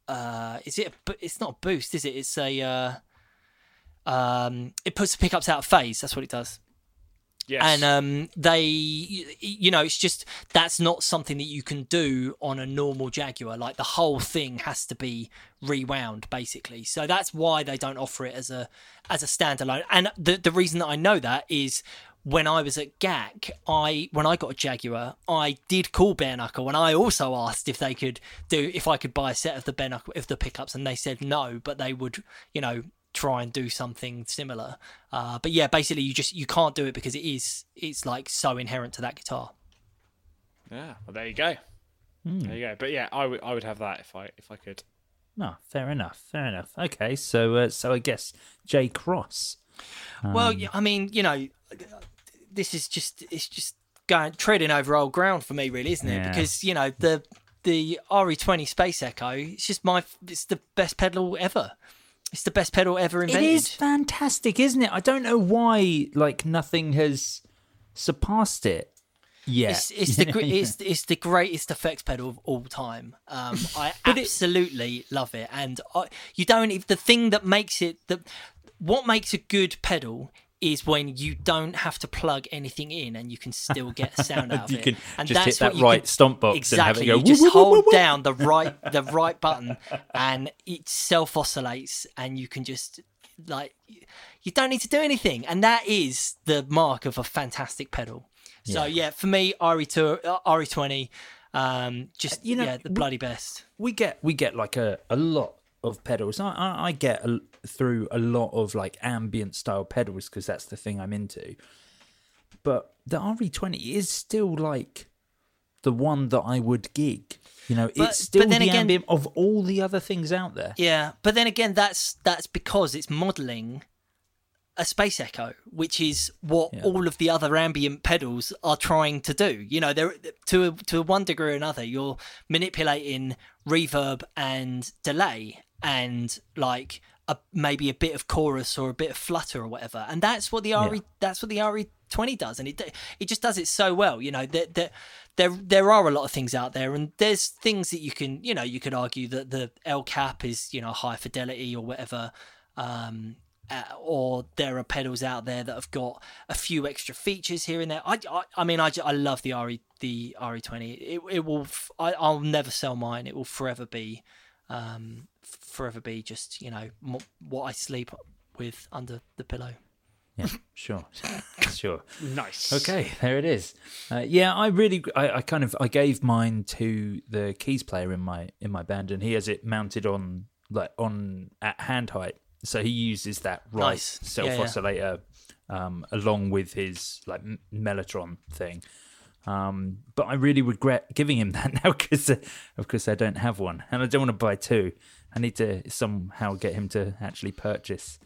uh, is it a, it's not a boost, is it? It's a uh, um, it puts the pickups out of phase. That's what it does. Yes. And um, they, you know, it's just that's not something that you can do on a normal Jaguar. Like the whole thing has to be rewound, basically. So that's why they don't offer it as a as a standalone. And the the reason that I know that is when I was at G A C, I when I got a Jaguar, I did call Bare Knuckle, and I also asked if they could do if I could buy a set of the Bare Knuckle of the pickups, and they said no, but they would, you know, try and do something similar, uh but yeah, basically you just you can't do it because it is it's like so inherent to that guitar. Yeah, well there you go. mm. There you go. But yeah, I would I would have that if I if I could. No, fair enough, fair enough. Okay, so uh, so I guess Jay Cross. Um... Well, I mean, you know, this is just it's just going treading over old ground for me, really, isn't it? Yeah. Because you know the the R E twenty Space Echo, it's just my it's the best pedal ever. It's the best pedal ever invented. It is fantastic, isn't it? I don't know why, like, nothing has surpassed it yet. It's, it's the it's, it's the greatest effects pedal of all time. Um, I absolutely it, love it, and I, you don't. If the thing that makes it, the what makes a good pedal is when you don't have to plug anything in and you can still get sound out of you it. Can and just that's hit that what right can, stomp box exactly, and have it go. You just hold down the right the right button and it self oscillates, and you can just like you don't need to do anything, and that is the mark of a fantastic pedal. Yeah. So yeah, for me, R E two, R E twenty, um, just you know yeah, the we, bloody best. We get we get like a a lot of pedals. I, I, I get a, through a lot of like ambient style pedals because that's the thing I'm into. But the R E twenty is still like the one that I would gig. You know, but, it's still the again, ambient of all the other things out there. Yeah, but then again, that's that's because it's modelling a Space Echo, which is what yeah. all of the other ambient pedals are trying to do. You know, they're to a, to one degree or another, you're manipulating reverb and delay, and like a, maybe a bit of chorus or a bit of flutter or whatever, and that's what the yeah. RE that's what the R E twenty does, and it it just does it so well. You know, that there, there there are a lot of things out there, and there's things that you can you know you could argue that the L CAP is you know high fidelity or whatever, um, uh, or there are pedals out there that have got a few extra features here and there. I I, I mean I, I love the R E the R E twenty. It it will I, I'll never sell mine. It will forever be. Um, forever be just you know m- what I sleep with under the pillow. Yeah, sure, sure. Nice. Okay, there it is. Uh, yeah, I really, I, I kind of, I gave mine to the keys player in my in my band, and he has it mounted on like on at hand height, so he uses that right nice. self oscillator yeah, yeah. um, along with his like m- mellotron thing. Um, but I really regret giving him that now because, uh, of course, I don't have one, and I don't want to buy two. I need to somehow get him to actually purchase,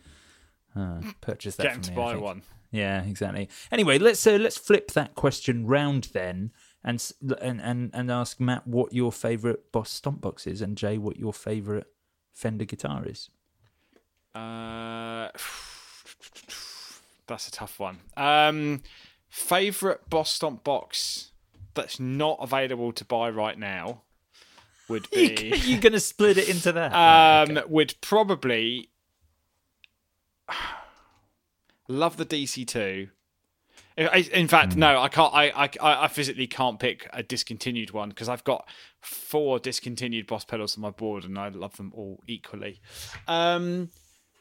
uh, purchase that. Get him to buy one. Yeah, exactly. Anyway, let's uh, let's flip that question round then, and and and and ask Matt what your favourite Boss stomp box is, and Jay what your favourite Fender guitar is. Uh, that's a tough one. Um. Favorite Boss Stomp box that's not available to buy right now would be. You're going to split it into that. Um, okay. Would probably love the D C two. In fact, mm. no, I can't. I, I I physically can't pick a discontinued one because I've got four discontinued Boss pedals on my board, and I love them all equally. Um,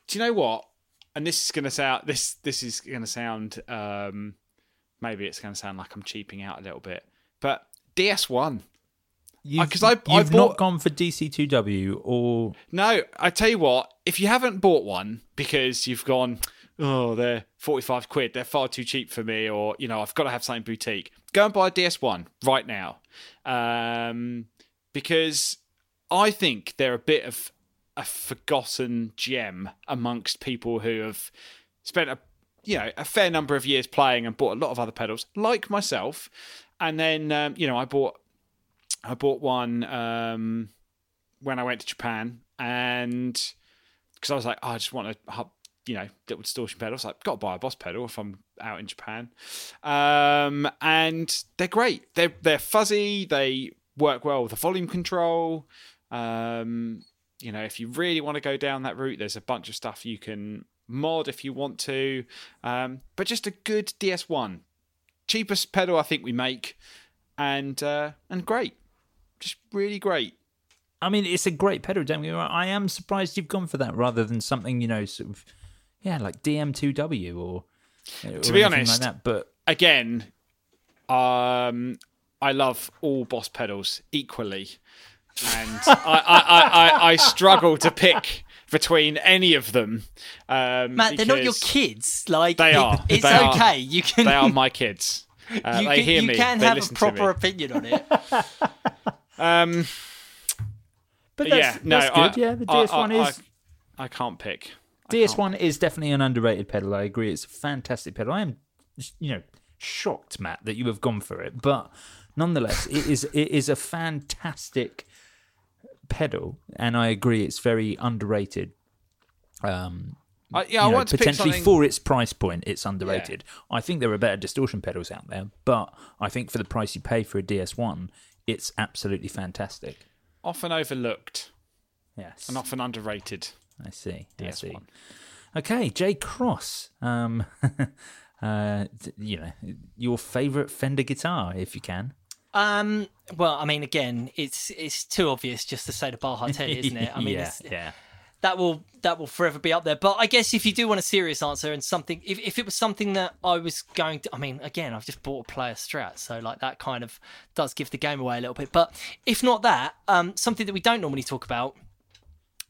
do you know what? And this is going to sound. This this is going to sound. Um, Maybe it's going to sound like I'm cheaping out a little bit, but D S one. Because I, I I've not gone for D C two W or... No, I tell you what, if you haven't bought one because you've gone, oh, they're forty-five quid, they're far too cheap for me, or, you know, I've got to have something boutique, go and buy a D S one right now. Um, because I think they're a bit of a forgotten gem amongst people who have spent a, you know, a fair number of years playing and bought a lot of other pedals, like myself. And then, um, you know, I bought... I bought one um, when I went to Japan, and because I was like, oh, I just want a, you know, little distortion pedal. I was like, got to buy a Boss pedal if I'm out in Japan, um, and they're great. They're they're fuzzy. They work well with the volume control. Um, you know, if you really want to go down that route, there's a bunch of stuff you can mod if you want to. Um, but just a good D S one, cheapest pedal I think we make, and uh, and great. Just really great. I mean, it's a great pedal, don't you? I am surprised you've gone for that rather than something, you know, sort of, yeah, like D M two W or, or to be honest, like that. But again, um, I love all Boss pedals equally, and I, I, I, I struggle to pick between any of them. Um, Matt, they're not your kids. Like they are. It's they okay. Are, you can. They are my kids. Uh, you they can, hear you me. You can they have a proper opinion on it. Um, but that's, yeah, no, that's good. I, yeah, the D S one I, I, is. I, I can't pick. I D S one can't. Is definitely an underrated pedal. I agree. It's a fantastic pedal. I am, you know, shocked, Matt, that you have gone for it. But nonetheless, it is it is a fantastic pedal, and I agree. It's very underrated. Um, I, yeah, I know, want to potentially pick something... for its price point. It's underrated. Yeah. I think there are better distortion pedals out there, but I think for the price you pay for a D S one. It's absolutely fantastic. Often overlooked. Yes. And often underrated. I see. D S one. I see. Okay, Jay Cross. Um, uh, you know, your favourite Fender guitar, if you can. Um. Well, I mean, again, it's it's too obvious just to say the Baja Telly, isn't it? I mean, yeah, yeah. That will that will forever be up there. But I guess if you do want a serious answer and something, if, if it was something that I was going to, I mean, again, I've just bought a Player Strat, so like that kind of does give the game away a little bit. But if not that, um, something that we don't normally talk about,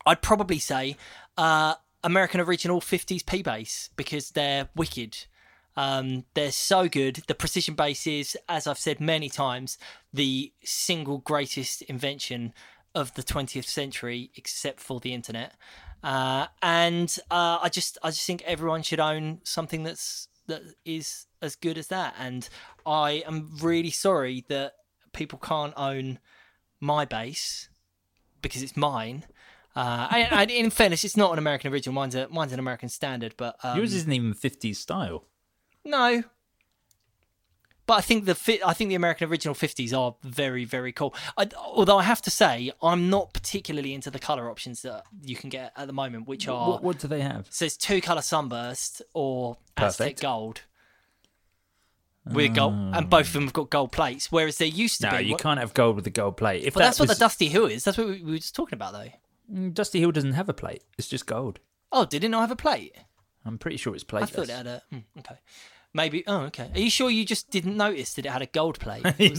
I'd probably say uh, American Original fifties P-Bass, because they're wicked. Um, they're so good. The precision bass is, as I've said many times, the single greatest invention of the twentieth century, except for the internet, uh, and uh, I just I just think everyone should own something that's that is as good as that. And I am really sorry that people can't own my bass because it's mine. Uh, and, and in fairness, it's not an American original. Mine's a, mine's an American standard, but um, yours isn't even fifties style. No. But I think the I think the American Original fifties are very, very cool. I, although I have to say, I'm not particularly into the colour options that you can get at the moment, which are... What, what do they have? So it's two-colour Sunburst or Aztec Gold. With oh. gold. And both of them have got gold plates, whereas there used to no, be... No, you what, can't have gold with a gold plate. If but that that's was... what the Dusty Hill is. That's what we were just talking about, though. Dusty Hill doesn't have a plate. It's just gold. Oh, did it not have a plate? I'm pretty sure it's plateless. I thought it had a... Mm, okay. Maybe. Oh, okay. Are you sure you just didn't notice that it had a gold plate? that, could,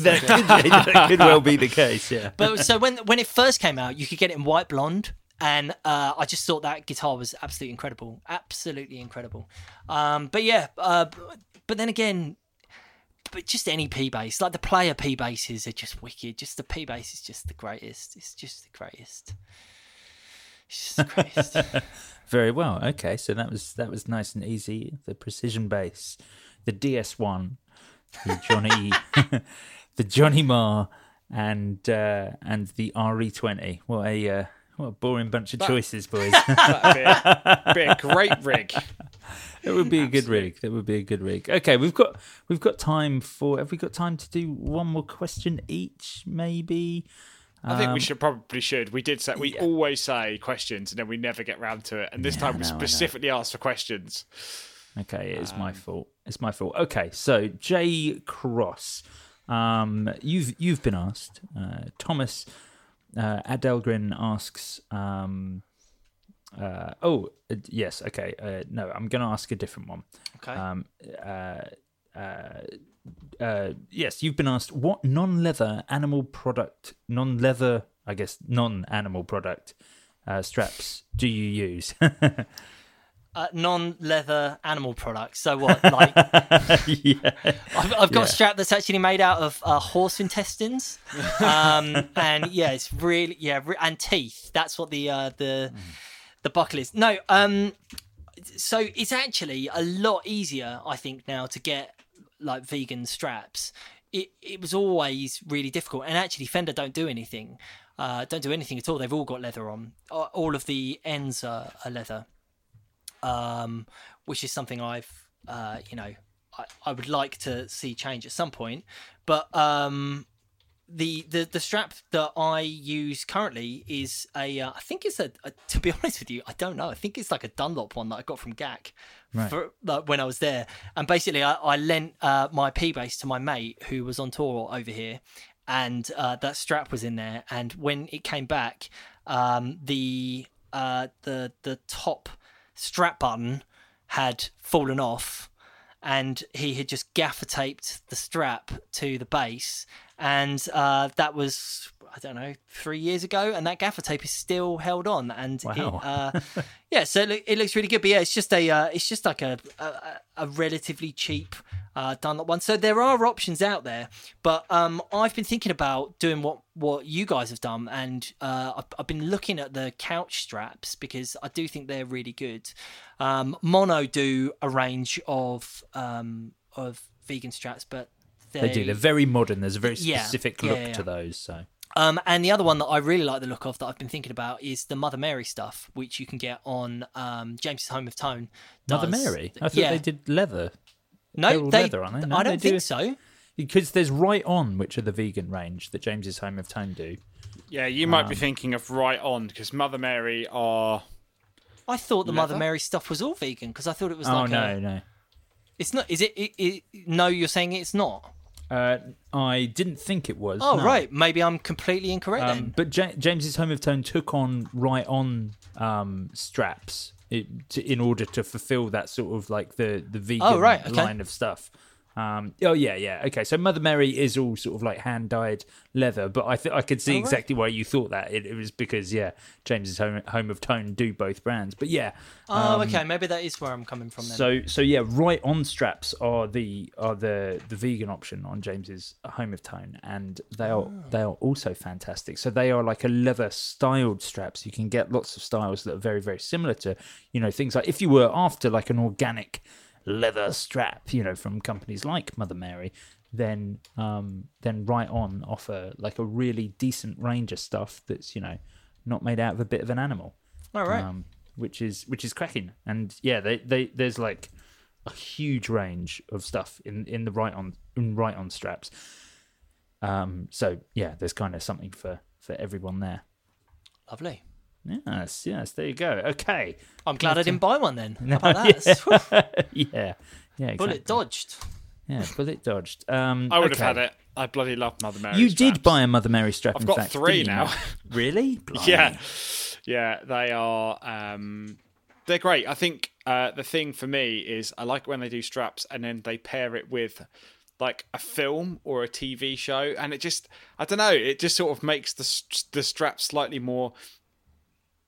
that could well be the case, yeah. But so when when it first came out, you could get it in white blonde, and uh, I just thought that guitar was absolutely incredible, absolutely incredible. Um, but yeah, uh, but then again, but just any P bass, like the Player P basses are just wicked. Just the P bass is just the greatest. It's just the greatest. It's just the greatest. Very well. Okay, so that was that was nice and easy. The precision bass. The D S one, the Johnny, the Johnny Marr, and uh, and the R E twenty. What a uh, what a boring bunch of that, choices, boys. That would be, be a great rig. That would be Absolutely. a good rig. That would be a good rig. Okay, we've got we've got time for. Have we got time to do one more question each? Maybe. I think um, we should probably should. We did say we yeah. always say questions, and then we never get round to it. And this yeah, time we know, specifically asked for questions. Okay, it's um, my fault. It's my fault. Okay, so Jay Cross, um, you've you've been asked. Uh, Thomas uh, Adelgren asks. Um, uh, oh yes, okay. Uh, no, I'm going to ask a different one. Okay. Um, uh, Uh, uh, yes, you've been asked what non-leather animal product, non-leather, I guess, non-animal product uh, straps do you use? Uh, non-leather animal products. So what? Like, yeah. I've, I've got yeah. a strap that's actually made out of uh, horse intestines, um, and yeah, it's really yeah, re- and teeth. That's what the uh, the mm. the buckle is. No, um, so it's actually a lot easier, I think, now to get like vegan straps. It it was always really difficult, and actually, Fender don't do anything. Uh, don't do anything at all. They've all got leather on. All of the ends are, are leather. Um, which is something I've, uh, you know, I, I would like to see change at some point. But um, the, the the strap that I use currently is a, uh, I think it's a, a, to be honest with you, I don't know. I think it's like a Dunlop one that I got from G A C right. for, like, when I was there. And basically I, I lent uh, my P-Bass to my mate who was on tour over here. And uh, that strap was in there. And when it came back, um, the uh, the the top... strap button had fallen off and he had just gaffer taped the strap to the bass, and uh that was I don't know three years ago, and that gaffer tape is still held on, and wow. it, uh yeah so it, look, it looks really good. But yeah, it's just a uh, it's just like a a, a relatively cheap uh Dunlop one. So there are options out there, but um I've been thinking about doing what what you guys have done, and uh I've, I've been looking at the couch straps because I do think they're really good. um Mono do a range of um of vegan straps, but they, they do they're very modern. There's a very specific yeah, look yeah, yeah. to those. So Um, and the other one that I really like the look of that I've been thinking about is the Mother Mary stuff, which you can get on um, James's Home of Tone. Does. Mother Mary? I thought yeah. they did leather. No, they, leather, aren't they? no I don't they do think a... so. Because there's Right On, which are the vegan range that James's Home of Tone do. Yeah, you might um, be thinking of Right On, because Mother Mary are... I thought the leather? Mother Mary stuff was all vegan, because I thought it was like oh, no, a... no. It's not... Is it, it, it... No, you're saying it's not? Uh, I didn't think it was. Oh, no. Right. Maybe I'm completely incorrect um, then. But J- James's Home of Tone took on Right On um, straps it, to, in order to fulfill that sort of like the, the vegan oh, right. okay. line of stuff. Um, oh, yeah, yeah. Okay, so Mother Mary is all sort of like hand-dyed leather, but I th- I could see oh, exactly right. why you thought that. It, it was because, yeah, James's Home, Home of Tone do both brands. But, yeah. Oh, um, okay, maybe that is where I'm coming from then. So, so yeah, Right On straps are the are the, the vegan option on James's Home of Tone, and they are, oh. they are also fantastic. So they are like a leather-styled straps. You can get lots of styles that are very, very similar to, you know, things like if you were after like an organic leather strap, you know, from companies like Mother Mary, then um then Right On offer like a really decent range of stuff that's, you know, not made out of a bit of an animal. All right. Um, which is which is cracking. And yeah, they, they there's like a huge range of stuff in in the Right On in Right On straps. Um so yeah, there's kind of something for for everyone there. Lovely. Yes, yes, there you go. Okay. I'm glad I didn't buy one then. No, How about that? Yeah, yeah, yeah exactly. Bullet dodged. Yeah, bullet dodged. Um, I would okay. have had it. I bloody love Mother Mary You straps. Did buy a Mother Mary strap, I've in fact. I've got three now. Really? Blimey. Yeah. Yeah, they are... Um, they're great. I think uh, the thing for me is I like when they do straps and then they pair it with... like a film or a T V show, and it just... I don't know. It just sort of makes the, the strap slightly more...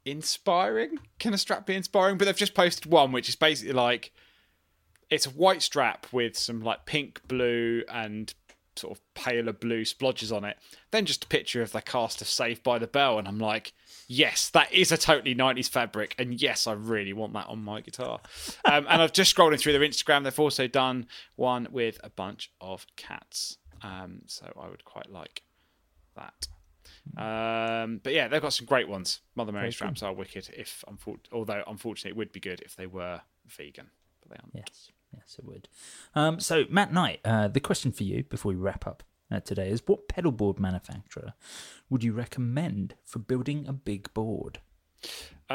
inspiring. Can a strap be inspiring? But they've just posted one which is basically like it's a white strap with some like pink, blue and sort of paler blue splodges on it, then just a picture of the cast of Saved by the Bell, and I'm like, yes, that is a totally nineties fabric, and yes, I really want that on my guitar. Um, and I've just scrolling through their Instagram, they've also done one with a bunch of cats, um so I would quite like that. Um, but yeah, they've got some great ones. Mother Mary straps are wicked. If unfor- although unfortunately, it would be good if they were vegan, but they aren't. Yes, yes, it would. Um, so Matt Knight, uh, the question for you before we wrap up uh, today is: what pedal board manufacturer would you recommend for building a big board?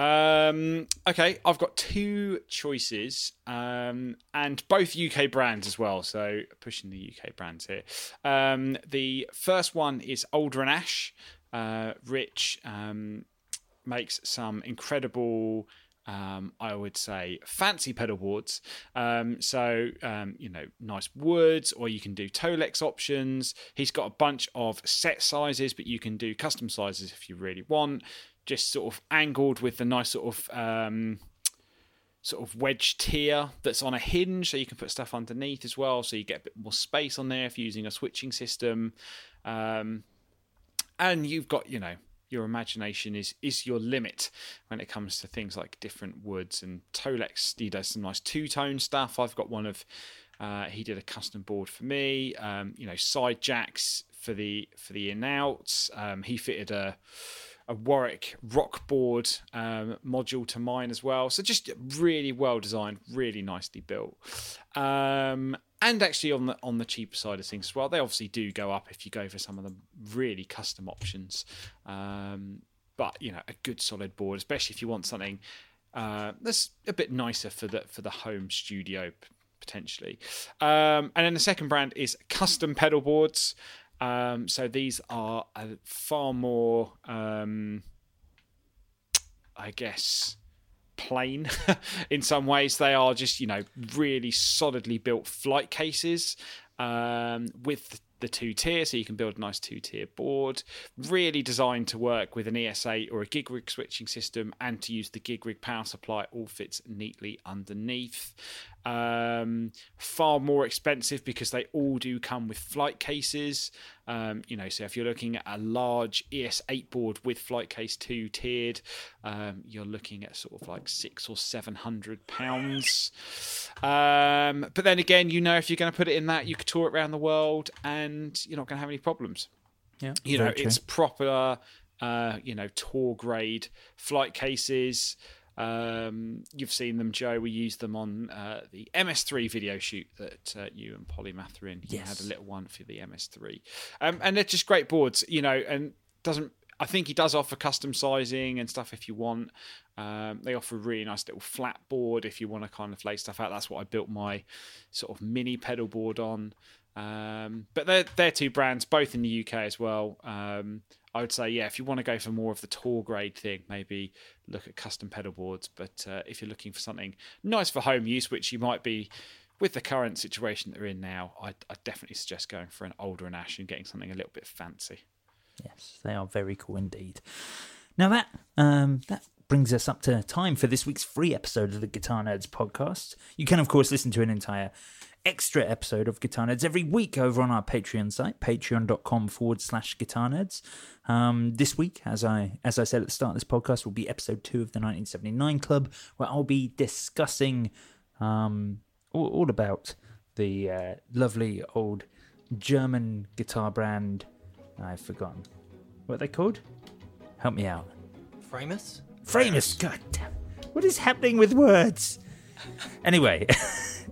Um, okay, I've got two choices, um, and both U K brands as well. So pushing the U K brands here. Um, the first one is Alder and Ash. Uh, Rich um, makes some incredible um, I would say fancy pedal boards. Um, so, um, you know, nice woods, or you can do Tolex options. He's got a bunch of set sizes, but you can do custom sizes if you really want. Just sort of angled with the nice sort of um, sort of wedge tier that's on a hinge, so you can put stuff underneath as well, so you get a bit more space on there if you're using a switching system. Um, and you've got, you know, your imagination is is your limit when it comes to things like different woods and Tolex. He does some nice two-tone stuff. I've got one of, uh, he did a custom board for me, um, you know, side jacks for the for the in-outs. Um, he fitted a... a Warwick rock board um, module to mine as well. So just really well designed, really nicely built. Um, and actually on the on the cheaper side of things as well, they obviously do go up if you go for some of the really custom options. Um, but, you know, a good solid board, especially if you want something uh, that's a bit nicer for the for the home studio potentially. Um, and then the second brand is custom pedal boards. Um, so these are uh, far more, um, I guess, plain in some ways. They are just, you know, really solidly built flight cases um, with the two-tier, so you can build a nice two-tier board. Really designed to work with an E S A or a gig rig switching system, and to use the gig rig power supply. It all fits neatly underneath. Um, far more expensive because they all do come with flight cases. Um, you know, so if you're looking at a large E S eight board with flight case two tiered, um, you're looking at sort of like six or seven hundred pounds. Um, but then again, you know, if you're going to put it in that, you could tour it around the world, and you're not going to have any problems. Yeah, you know, it's proper, uh, you know, tour grade flight cases. Um, you've seen them, Joe. We used them on uh, the M S three video shoot that uh, you and Polly Matherin yes. you had a little one for the M S three, um, and they're just great boards, you know. And doesn't I think he does offer custom sizing and stuff if you want. Um, they offer a really nice little flat board if you want to kind of lay stuff out. That's what I built my sort of mini pedal board on. Um, but they're they're two brands, both in the U K as well. Um, I would say, yeah, if you want to go for more of the tour grade thing, maybe look at custom pedal boards. But uh, if you're looking for something nice for home use, which you might be with the current situation that we're in now, I, I definitely suggest going for an older and Ash and getting something a little bit fancy. Yes, they are very cool indeed. Now that um, that brings us up to time for this week's free episode of the Guitar Nerds podcast. You can, of course, listen to an entire extra episode of Guitar Nerds every week over on our Patreon site, patreon.com forward slash Guitar Nerds. Um, this week, as I as I said at the start of this podcast, will be episode two of the nineteen seventy-nine Club, where I'll be discussing um, all, all about the uh, lovely old German guitar brand. I've forgotten what they called. Help me out. Framus? Framus, god damn. What is happening with words? Anyway...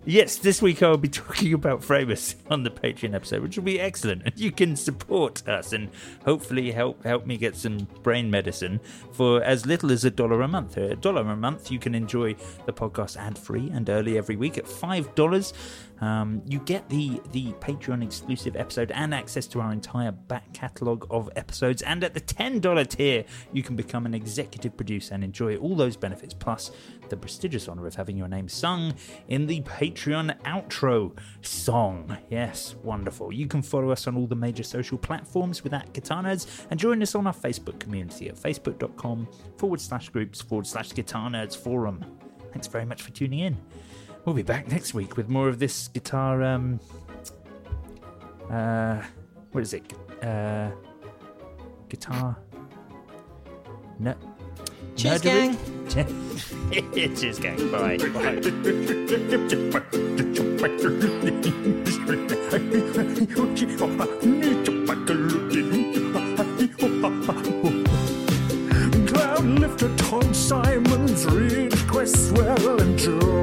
Yes, this week I'll be talking about Framus on the Patreon episode, which will be excellent. And you can support us and hopefully help help me get some brain medicine for as little as a dollar a month. A dollar a month, you can enjoy the podcast ad-free and early every week at five dollars. Um, you get the, the Patreon exclusive episode and access to our entire back catalogue of episodes. And at the ten dollars tier, you can become an executive producer and enjoy all those benefits, plus the prestigious honour of having your name sung in the Patreon outro song. Yes, wonderful. You can follow us on all the major social platforms with at Guitar Nerds, and join us on our Facebook community at facebook.com forward slash groups forward slash Guitar Nerds forum. Thanks very much for tuning in. We'll be back next week with more of this guitar, um, uh, what is it? Uh, guitar, no, cheers, gang. Cheers, gang. Bye. Cloud lifted Tom Simon's requests well and true.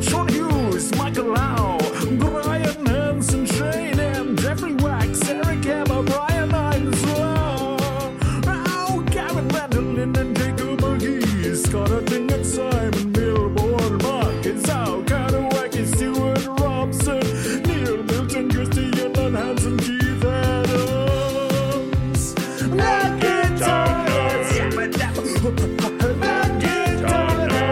Sean Hughes, Michael Lau, Brian Hansen, Shane M, Jeffrey Wax, Eric Emma, Brian Hines, oh, Gavin Randall, and Jacob McGee, Scott Hutting and Simon Milbourne, Mark is out, Kadawaki, Stewart Robson, Neil Milton, Christian and Hansen, Keith Adams. Matt Guitar Nerds! Matt Guitar Nerds!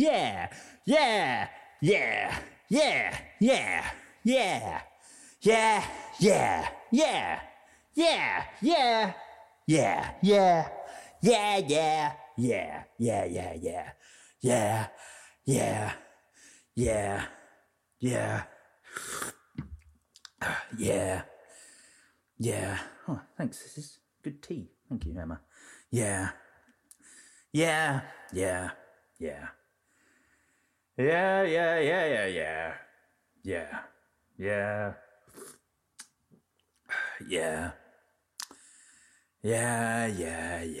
yeah, yeah, yeah, yeah, yeah, yeah, yeah, yeah, yeah, yeah, yeah, yeah. Oh, thanks. This is good tea. Thank you, Emma. Yeah, yeah, yeah, yeah, yeah, yeah, yeah, yeah, yeah, yeah, yeah, yeah. Yeah, yeah, yeah, yeah, yeah,